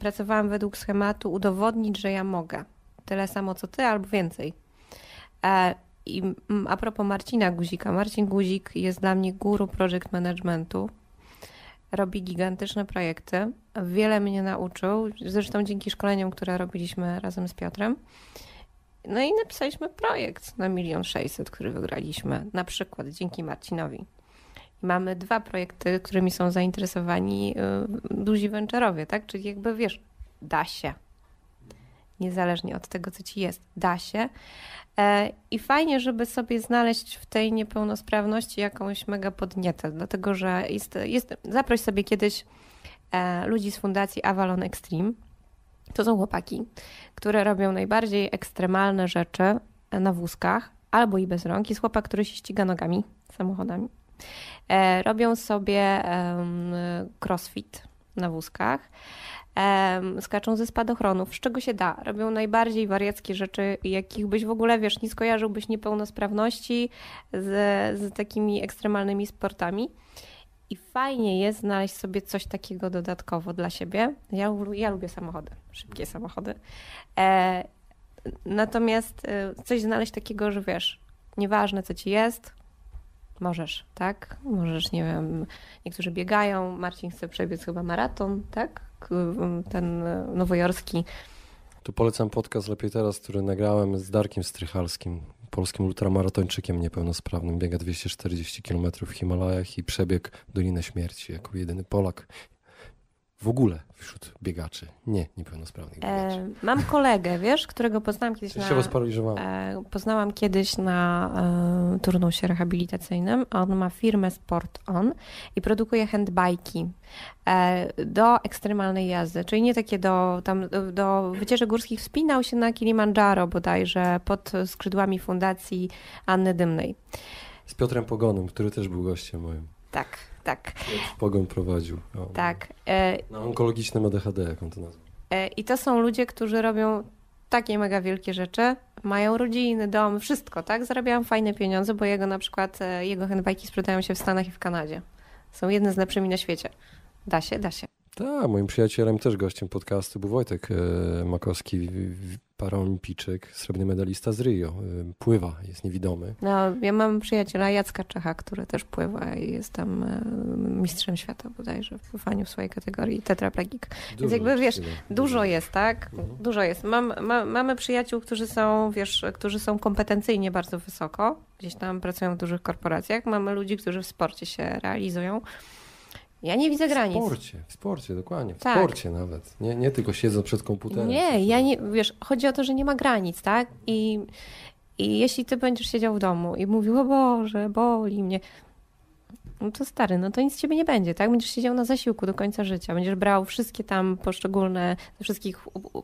pracowałam według schematu udowodnić, że ja mogę. Tyle samo co ty, albo więcej. I a propos Marcina Guzika. Marcin Guzik jest dla mnie guru project managementu. Robi gigantyczne projekty. Wiele mnie nauczył. Zresztą dzięki szkoleniom, które robiliśmy razem z Piotrem. No i napisaliśmy projekt na 1,6 miliona, który wygraliśmy. Na przykład dzięki Marcinowi. Mamy 2 projekty, którymi są zainteresowani duzi venture'owie, tak? Czyli jakby wiesz, da się. Niezależnie od tego, co ci jest, da się. I fajnie, żeby sobie znaleźć w tej niepełnosprawności jakąś mega podnietę, dlatego że zaproś sobie kiedyś ludzi z fundacji Avalon Extreme. To są chłopaki, które robią najbardziej ekstremalne rzeczy na wózkach, albo i bez rąk. Jest chłopak, który się ściga nogami, samochodami. Robią sobie crossfit na wózkach, skaczą ze spadochronów, z czego się da. Robią najbardziej wariackie rzeczy, jakich byś w ogóle, wiesz, nie skojarzyłbyś niepełnosprawności z takimi ekstremalnymi sportami. I fajnie jest znaleźć sobie coś takiego dodatkowo dla siebie. Ja lubię samochody, szybkie samochody. Natomiast coś znaleźć takiego, że wiesz, nieważne co ci jest, możesz, tak? Możesz, nie wiem, niektórzy biegają, Marcin chce przebiec chyba maraton, tak? Ten nowojorski. Tu polecam podcast Lepiej Teraz, który nagrałem z Darkiem Strychalskim, polskim ultramaratończykiem niepełnosprawnym. Biega 240 km w Himalajach i przebiegł Dolinę Śmierci jako jedyny Polak w ogóle wśród biegaczy, niepełnosprawnych biegaczy. Mam kolegę, wiesz, którego poznałam kiedyś na turnusie rehabilitacyjnym. On ma firmę Sport On i produkuje handbajki do ekstremalnej jazdy, czyli nie takie do wycieczek górskich. Wspinał się na Kilimandżaro bodajże pod skrzydłami Fundacji Anny Dymnej. Z Piotrem Pogonem, który też był gościem moim. Tak. Pogon prowadził. Tak. Na onkologicznym ADHD, jak on to nazwał. I to są ludzie, którzy robią takie mega wielkie rzeczy. Mają rodziny, dom, wszystko, tak? Zarabiają fajne pieniądze, bo jego handbajki sprzedają się w Stanach i w Kanadzie. Są jedne z lepszymi na świecie. Da się. Tak, moim przyjacielem, też gościem podcastu był Wojtek Makowski, paraolimpijczyk, srebrny medalista z Rio. Pływa, jest niewidomy. No, ja mam przyjaciela Jacka Czecha, który też pływa i jest tam mistrzem świata bodajże w pływaniu w swojej kategorii, tetraplegik. Więc jakby wiesz, dużo jest, tak? Mhm. Dużo jest. Mamy przyjaciół, którzy są kompetencyjnie bardzo wysoko, gdzieś tam pracują w dużych korporacjach. Mamy ludzi, którzy w sporcie się realizują. Ja nie widzę granic. W sporcie, dokładnie. Sporcie nawet. Nie tylko siedzą przed komputerem. Nie, ja nie, wiesz, chodzi o to, że nie ma granic, tak? I jeśli ty będziesz siedział w domu i mówił, o Boże, boli mnie, no to stary, no to nic z ciebie nie będzie, tak? Będziesz siedział na zasiłku do końca życia, będziesz brał wszystkie tam poszczególne, wszystkich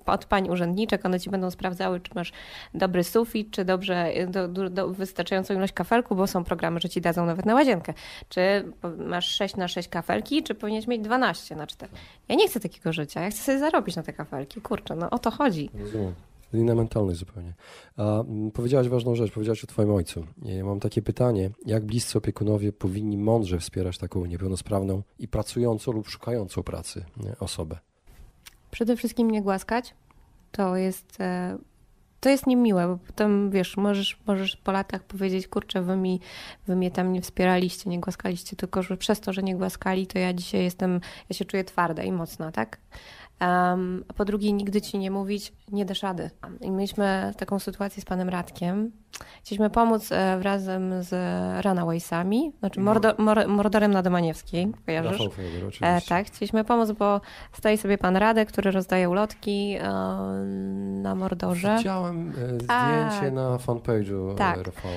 od pań urzędniczek, one ci będą sprawdzały, czy masz dobry sufit, czy dobrze, wystarczającą ilość kafelku, bo są programy, że ci dadzą nawet na łazienkę. Czy masz 6x6 kafelki, czy powinieneś mieć 12x4? Ja nie chcę takiego życia, ja chcę sobie zarobić na te kafelki, kurczę, no o to chodzi. Rozumiem. Inna mentalność zupełnie. A powiedziałaś ważną rzecz, powiedziałaś o twoim ojcu. Ja mam takie pytanie, jak bliscy opiekunowie powinni mądrze wspierać taką niepełnosprawną i pracującą lub szukającą pracy osobę? Przede wszystkim nie głaskać. To jest to jest niemiłe, bo potem wiesz, możesz po latach powiedzieć, kurczę, wy mnie tam nie wspieraliście, nie głaskaliście, tylko że przez to, że nie głaskali, to ja dzisiaj ja się czuję twarda i mocna, tak? A po drugie, nigdy ci nie mówić, nie dasz rady. I mieliśmy taką sytuację z panem Radkiem. Chcieliśmy pomóc razem z Runawaysami, znaczy mordorem na Domaniewskiej, kojarzysz? Rafał Feder, oczywiście. Tak, chcieliśmy pomóc, bo staje sobie pan Radek, który rozdaje ulotki na mordorze. Widziałem zdjęcie na fanpage'u Rafała.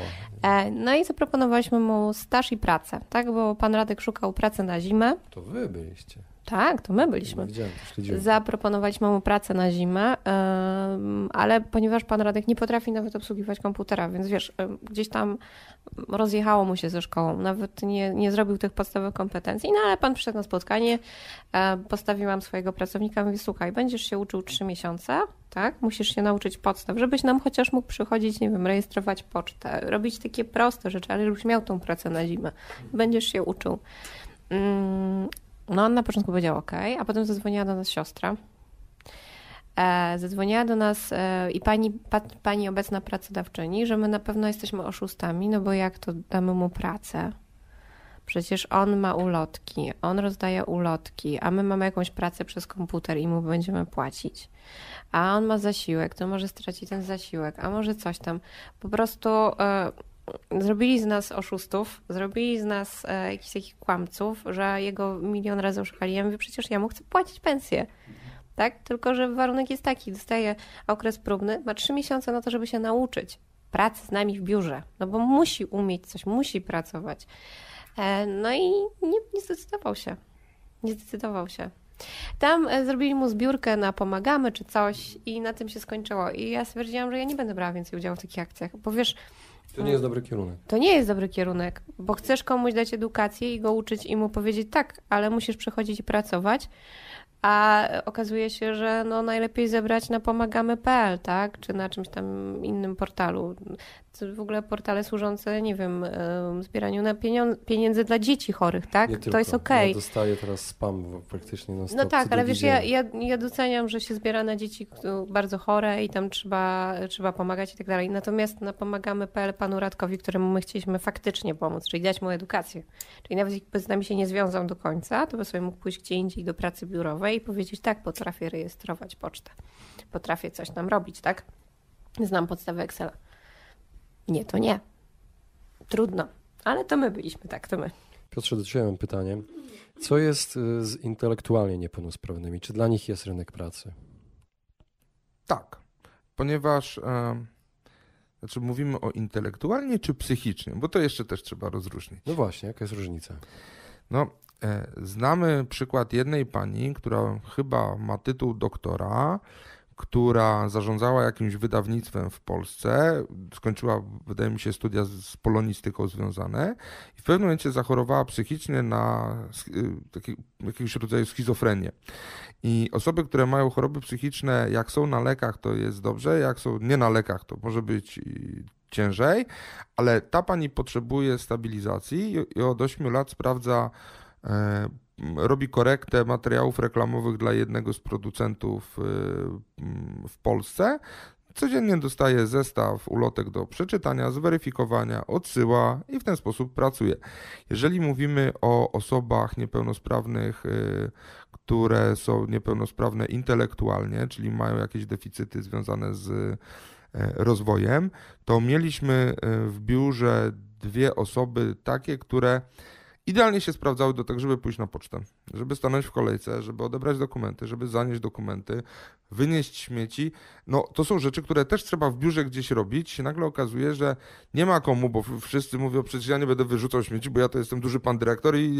No i zaproponowaliśmy mu staż i pracę, tak? Bo pan Radek szukał pracy na zimę. To wy byliście. Tak, to my byliśmy. Zaproponowaliśmy mu pracę na zimę, ale ponieważ pan Radek nie potrafi nawet obsługiwać komputera, więc wiesz, gdzieś tam rozjechało mu się ze szkołą, nawet nie zrobił tych podstawowych kompetencji, no ale pan przyszedł na spotkanie, postawiłam swojego pracownika, mówi, słuchaj, będziesz się uczył 3 miesiące, tak? Musisz się nauczyć podstaw, żebyś nam chociaż mógł przychodzić, nie wiem, rejestrować pocztę, robić takie proste rzeczy, ale żebyś miał tą pracę na zimę, będziesz się uczył. No on na początku powiedział OK, a potem zadzwoniła do nas siostra. Zadzwoniła do nas i pani obecna pracodawczyni, że my na pewno jesteśmy oszustami, no bo jak to damy mu pracę? Przecież on ma ulotki, on rozdaje ulotki, a my mamy jakąś pracę przez komputer i mu będziemy płacić. A on ma zasiłek, to może straci ten zasiłek, a może coś tam. Po prostu... Zrobili z nas oszustów, zrobili z nas jakichś takich kłamców, że jego 1 000 000 razy oszukali. Ja mówię, przecież ja mu chcę płacić pensję. Tak? Tylko że warunek jest taki, dostaje okres próbny, ma 3 miesiące na to, żeby się nauczyć pracy z nami w biurze, no bo musi umieć coś, musi pracować. No i nie zdecydował się. Nie zdecydował się. Tam zrobili mu zbiórkę na pomagamy czy coś i na tym się skończyło. I ja stwierdziłam, że ja nie będę brała więcej udziału w takich akcjach, bo wiesz... To nie jest dobry kierunek. To nie jest dobry kierunek, bo chcesz komuś dać edukację i go uczyć i mu powiedzieć tak, ale musisz przychodzić i pracować, a okazuje się, że no najlepiej zebrać na pomagamy.pl, tak? Czy na czymś tam innym portalu. W ogóle portale służące, nie wiem, zbieraniu na pieniędzy dla dzieci chorych, tak? Nie to tylko. Jest okej. Ja dostaję teraz spam praktycznie na stop. No tak, ale wiesz, ja doceniam, że się zbiera na dzieci bardzo chore i tam trzeba pomagać i tak dalej. Natomiast na pomagamy.pl panu Radkowi, któremu my chcieliśmy faktycznie pomóc, czyli dać mu edukację. Czyli nawet jakby z nami się nie związał do końca, to by sobie mógł pójść gdzie indziej do pracy biurowej i powiedzieć tak, potrafię rejestrować pocztę, potrafię coś tam robić, tak? Znam podstawy Excela. Nie, to nie. Trudno. Ale to my byliśmy, tak, to my. Piotrze, do Ciebie mam pytanie. Co jest z intelektualnie niepełnosprawnymi? Czy dla nich jest rynek pracy? Tak, ponieważ znaczy mówimy o intelektualnie czy psychicznie, bo to jeszcze też trzeba rozróżnić. No właśnie, jaka jest różnica? No, znamy przykład jednej pani, która chyba ma tytuł doktora, która zarządzała jakimś wydawnictwem w Polsce, skończyła, wydaje mi się, studia z polonistyką związane i w pewnym momencie zachorowała psychicznie na jakiegoś rodzaju schizofrenię. I osoby, które mają choroby psychiczne, jak są na lekach, to jest dobrze, jak są nie na lekach, to może być ciężej, ale ta pani potrzebuje stabilizacji i od 8 lat sprawdza, robi korektę materiałów reklamowych dla jednego z producentów w Polsce. Codziennie dostaje zestaw ulotek do przeczytania, zweryfikowania, odsyła i w ten sposób pracuje. Jeżeli mówimy o osobach niepełnosprawnych, które są niepełnosprawne intelektualnie, czyli mają jakieś deficyty związane z rozwojem, to mieliśmy w biurze 2 osoby takie, które idealnie się sprawdzały do tego, żeby pójść na pocztę, żeby stanąć w kolejce, żeby odebrać dokumenty, żeby zanieść dokumenty, wynieść śmieci. No to są rzeczy, które też trzeba w biurze gdzieś robić. Nagle okazuje, że nie ma komu, bo wszyscy mówią, przecież ja nie będę wyrzucał śmieci, bo ja to jestem duży pan dyrektor i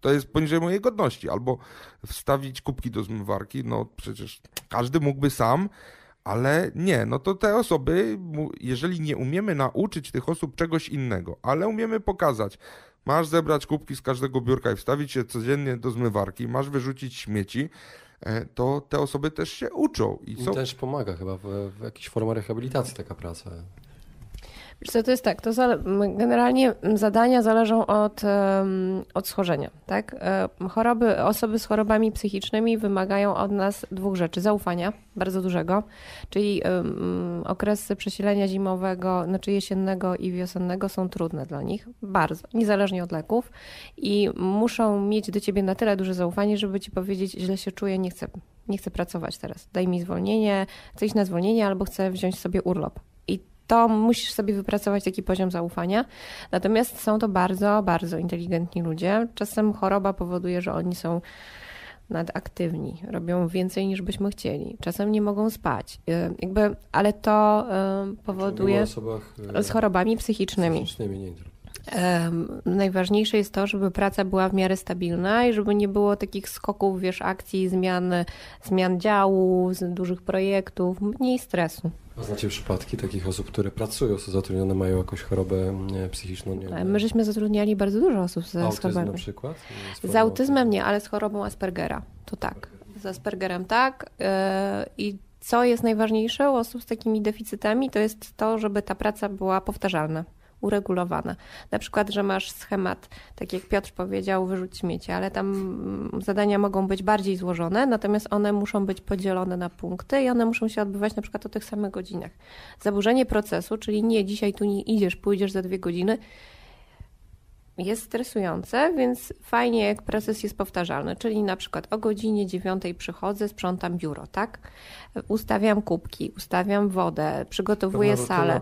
to jest poniżej mojej godności. Albo wstawić kubki do zmywarki, no przecież każdy mógłby sam. Ale nie, no to te osoby, jeżeli nie umiemy nauczyć tych osób czegoś innego, ale umiemy pokazać, masz zebrać kubki z każdego biurka i wstawić je codziennie do zmywarki, masz wyrzucić śmieci, to te osoby też się uczą. I też pomaga chyba w jakiejś formie rehabilitacji taka praca. Co, to jest tak, to generalnie zadania zależą od schorzenia. Tak? Choroby, osoby z chorobami psychicznymi wymagają od nas dwóch rzeczy. Zaufania, bardzo dużego, czyli okresy przesilenia zimowego, znaczy jesiennego i wiosennego są trudne dla nich, bardzo, niezależnie od leków i muszą mieć do ciebie na tyle duże zaufanie, żeby ci powiedzieć, źle się czuję, nie chcę pracować teraz, daj mi zwolnienie, chcę iść na zwolnienie albo chcę wziąć sobie urlop. To musisz sobie wypracować taki poziom zaufania. Natomiast są to bardzo, bardzo inteligentni ludzie. Czasem choroba powoduje, że oni są nadaktywni, robią więcej niż byśmy chcieli. Czasem nie mogą spać. Jakby, ale to powoduje z chorobami psychicznymi nie interesuje. Najważniejsze jest to, żeby praca była w miarę stabilna i żeby nie było takich skoków, wiesz, akcji, zmian działu, dużych projektów, mniej stresu. A znacie przypadki takich osób, które pracują, są zatrudnione, mają jakąś chorobę psychiczną? Nie? My żeśmy zatrudniali bardzo dużo osób z autyzmem. Autyzm na przykład? Z autyzmem nie, ale z chorobą Aspergera. To tak. Z Aspergerem tak. I co jest najważniejsze u osób z takimi deficytami, to jest to, żeby ta praca była powtarzalna, uregulowane. Na przykład, że masz schemat, tak jak Piotr powiedział, wyrzuć śmieci, ale tam zadania mogą być bardziej złożone, natomiast one muszą być podzielone na punkty i one muszą się odbywać na przykład o tych samych godzinach. Zaburzenie procesu, czyli nie, dzisiaj tu nie idziesz, pójdziesz za 2 godziny, jest stresujące, więc fajnie, jak proces jest powtarzalny, czyli na przykład o godzinie 9 przychodzę, sprzątam biuro, tak? Ustawiam kubki, ustawiam wodę, przygotowuję salę.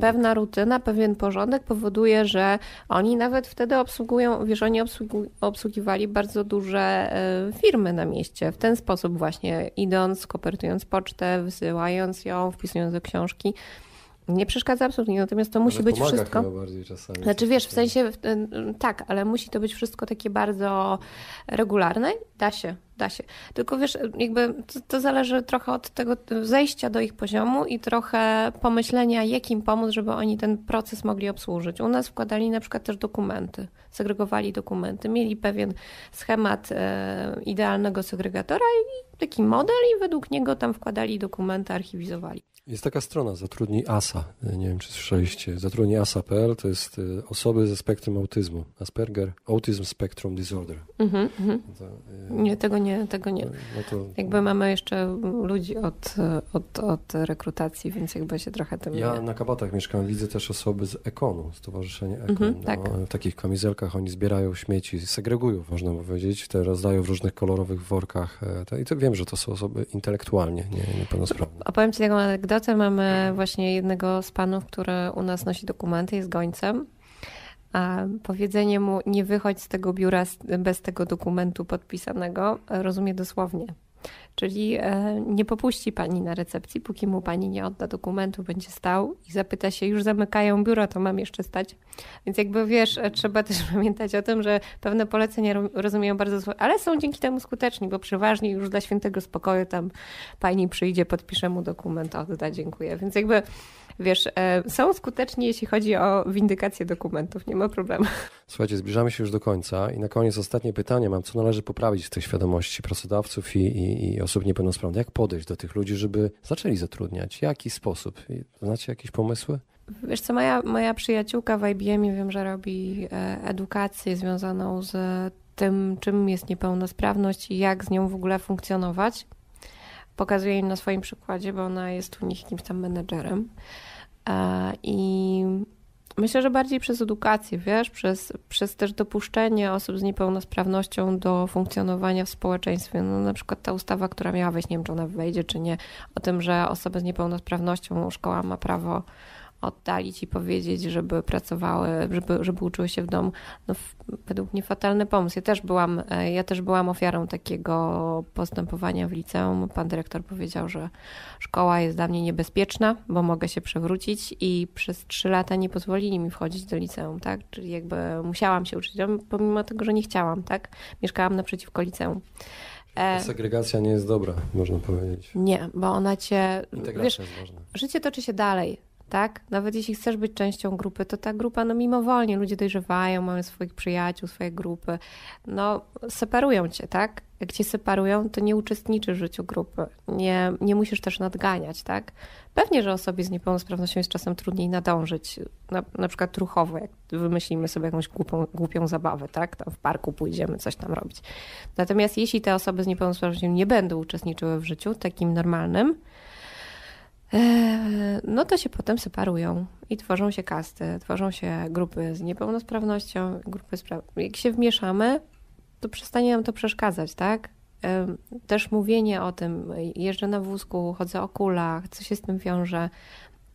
Pewna rutyna, pewien porządek powoduje, że oni nawet wtedy obsługują, wiesz, oni obsługiwali bardzo duże firmy na mieście. W ten sposób właśnie, idąc, kopertując pocztę, wysyłając ją, wpisując do książki. Nie przeszkadza absolutnie, natomiast to musi być wszystko. Chyba bardziej czasami. Znaczy wiesz, w sensie tak, ale musi to być wszystko takie bardzo regularne. Da się. Tylko wiesz, jakby to zależy trochę od tego zejścia do ich poziomu i trochę pomyślenia, jak im pomóc, żeby oni ten proces mogli obsłużyć. U nas wkładali na przykład też dokumenty, segregowali dokumenty, mieli pewien schemat idealnego segregatora i taki model i według niego tam wkładali dokumenty, archiwizowali. Jest taka strona Zatrudni ASA, nie wiem czy słyszeliście, zatrudniasa.pl, to jest osoby ze spektrum autyzmu, Asperger, Autism Spectrum Disorder. Nie, tego nie. No to... Jakby mamy jeszcze ludzi od rekrutacji, więc jakby się trochę tym... Ja na kabatach mieszkam, widzę też osoby z Ekonu, Stowarzyszenie Ekon. Tak. W takich kamizelkach oni zbierają śmieci, segregują, można powiedzieć, te rozdają w różnych kolorowych workach i to wiem, że to są osoby intelektualnie niepełnosprawne. Opowiem ci taką anegdotę. Mamy właśnie jednego z panów, który u nas nosi dokumenty, jest gońcem. A powiedzenie mu, nie wychodź z tego biura bez tego dokumentu podpisanego, rozumie dosłownie. Czyli nie popuści pani na recepcji, póki mu pani nie odda dokumentu, będzie stał i zapyta się, już zamykają biuro, to mam jeszcze stać. Więc jakby wiesz, trzeba też pamiętać o tym, że pewne polecenia rozumieją bardzo słabo, ale są dzięki temu skuteczni, bo przeważnie już dla świętego spokoju tam pani przyjdzie, podpisze mu dokument, odda, dziękuję. Więc jakby wiesz, są skuteczni, jeśli chodzi o windykację dokumentów, nie ma problemu. Słuchajcie, zbliżamy się już do końca i na koniec ostatnie pytanie mam, co należy poprawić w tej świadomości pracodawców i osób niepełnosprawnych. Jak podejść do tych ludzi, żeby zaczęli zatrudniać? Jaki sposób? Znacie jakieś pomysły? Wiesz co, moja przyjaciółka w IBM-ie, wiem, że robi edukację związaną z tym, czym jest niepełnosprawność i jak z nią w ogóle funkcjonować. Pokazuje im na swoim przykładzie, bo ona jest u nich kimś tam menedżerem. I myślę, że bardziej przez edukację, wiesz, przez też dopuszczenie osób z niepełnosprawnością do funkcjonowania w społeczeństwie. No, na przykład ta ustawa, która miała wejść, nie wiem, czy ona wejdzie, czy nie, o tym, że osoby z niepełnosprawnością szkoła ma prawo oddalić i powiedzieć, żeby pracowały, żeby uczyły się w domu. No, według mnie fatalny pomysł. Ja też byłam ofiarą takiego postępowania w liceum. Pan dyrektor powiedział, że szkoła jest dla mnie niebezpieczna, bo mogę się przewrócić i przez 3 lata nie pozwolili mi wchodzić do liceum, tak? Czyli jakby musiałam się uczyć, pomimo tego, że nie chciałam, tak? Mieszkałam naprzeciwko liceum. Ta segregacja nie jest dobra, można powiedzieć. Nie, bo ona cię... Integracja wiesz, jest ważna. Życie toczy się dalej. tak? Nawet jeśli chcesz być częścią grupy, to ta grupa, no mimowolnie, ludzie dojrzewają, mają swoich przyjaciół, swoje grupy, no separują cię, tak? Jak cię separują, to nie uczestniczysz w życiu grupy, nie musisz też nadganiać, tak? Pewnie, że osobie z niepełnosprawnością jest czasem trudniej nadążyć, na przykład ruchowo, jak wymyślimy sobie jakąś głupią zabawę, tak? Tam w parku pójdziemy coś tam robić. Natomiast jeśli te osoby z niepełnosprawnością nie będą uczestniczyły w życiu takim normalnym, no to się potem separują i tworzą się kasty, tworzą się grupy z niepełnosprawnością, grupy z... Jak się wmieszamy, to przestanie nam to przeszkadzać, tak? Też mówienie o tym, jeżdżę na wózku, chodzę o kulach, co się z tym wiąże,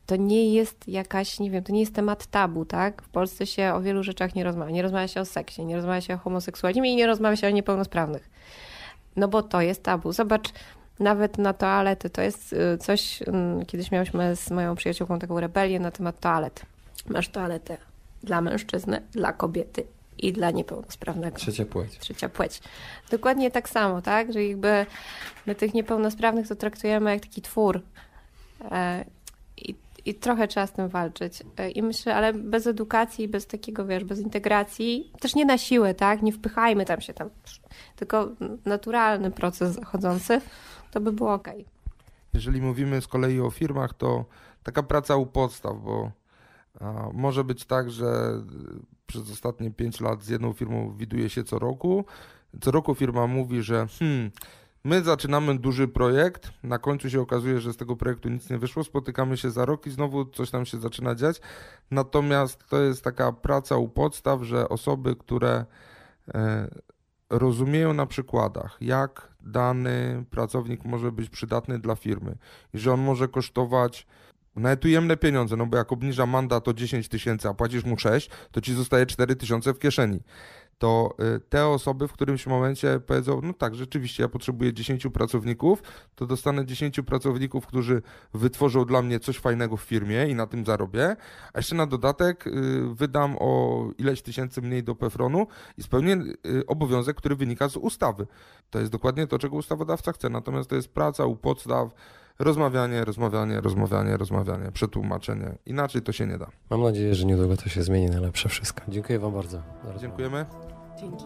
to nie jest jakaś, nie wiem, to nie jest temat tabu, tak? W Polsce się o wielu rzeczach nie rozmawia. Nie rozmawia się o seksie, nie rozmawia się o homoseksualizmie i nie rozmawia się o niepełnosprawnych. No bo to jest tabu. Zobacz, nawet na toalety, to jest coś, kiedyś miałyśmy z moją przyjaciółką taką rebelię na temat toalet. Masz toaletę dla mężczyzny, dla kobiety i dla niepełnosprawnego. Trzecia płeć. Dokładnie tak samo, tak? Że jakby my tych niepełnosprawnych to traktujemy jak taki twór i trochę trzeba z tym walczyć. I myślę, ale bez edukacji, bez takiego, wiesz, bez integracji, też nie na siłę, tak? Nie wpychajmy tam się tam, tylko naturalny proces zachodzący, to by było okej. Jeżeli mówimy z kolei o firmach, to taka praca u podstaw, bo może być tak, że przez ostatnie 5 lat z jedną firmą widuje się co roku. Co roku firma mówi, że my zaczynamy duży projekt, na końcu się okazuje, że z tego projektu nic nie wyszło, spotykamy się za rok i znowu coś tam się zaczyna dziać. Natomiast to jest taka praca u podstaw, że osoby, które rozumieją na przykładach, jak dany pracownik może być przydatny dla firmy i że on może kosztować nawet ujemne pieniądze, no bo jak obniża mandat o 10 000, a płacisz mu 6, to ci zostaje 4 000 w kieszeni. To te osoby w którymś momencie powiedzą, no tak, rzeczywiście ja potrzebuję 10 pracowników, to dostanę 10 pracowników, którzy wytworzą dla mnie coś fajnego w firmie i na tym zarobię, a jeszcze na dodatek wydam o ileś tysięcy mniej do PFRON-u i spełnię obowiązek, który wynika z ustawy. To jest dokładnie to, czego ustawodawca chce, natomiast to jest praca u podstaw, rozmawianie, przetłumaczenie. Inaczej to się nie da. Mam nadzieję, że niedługo to się zmieni na lepsze wszystko. Dziękuję wam bardzo. Dziękujemy. Dzięki.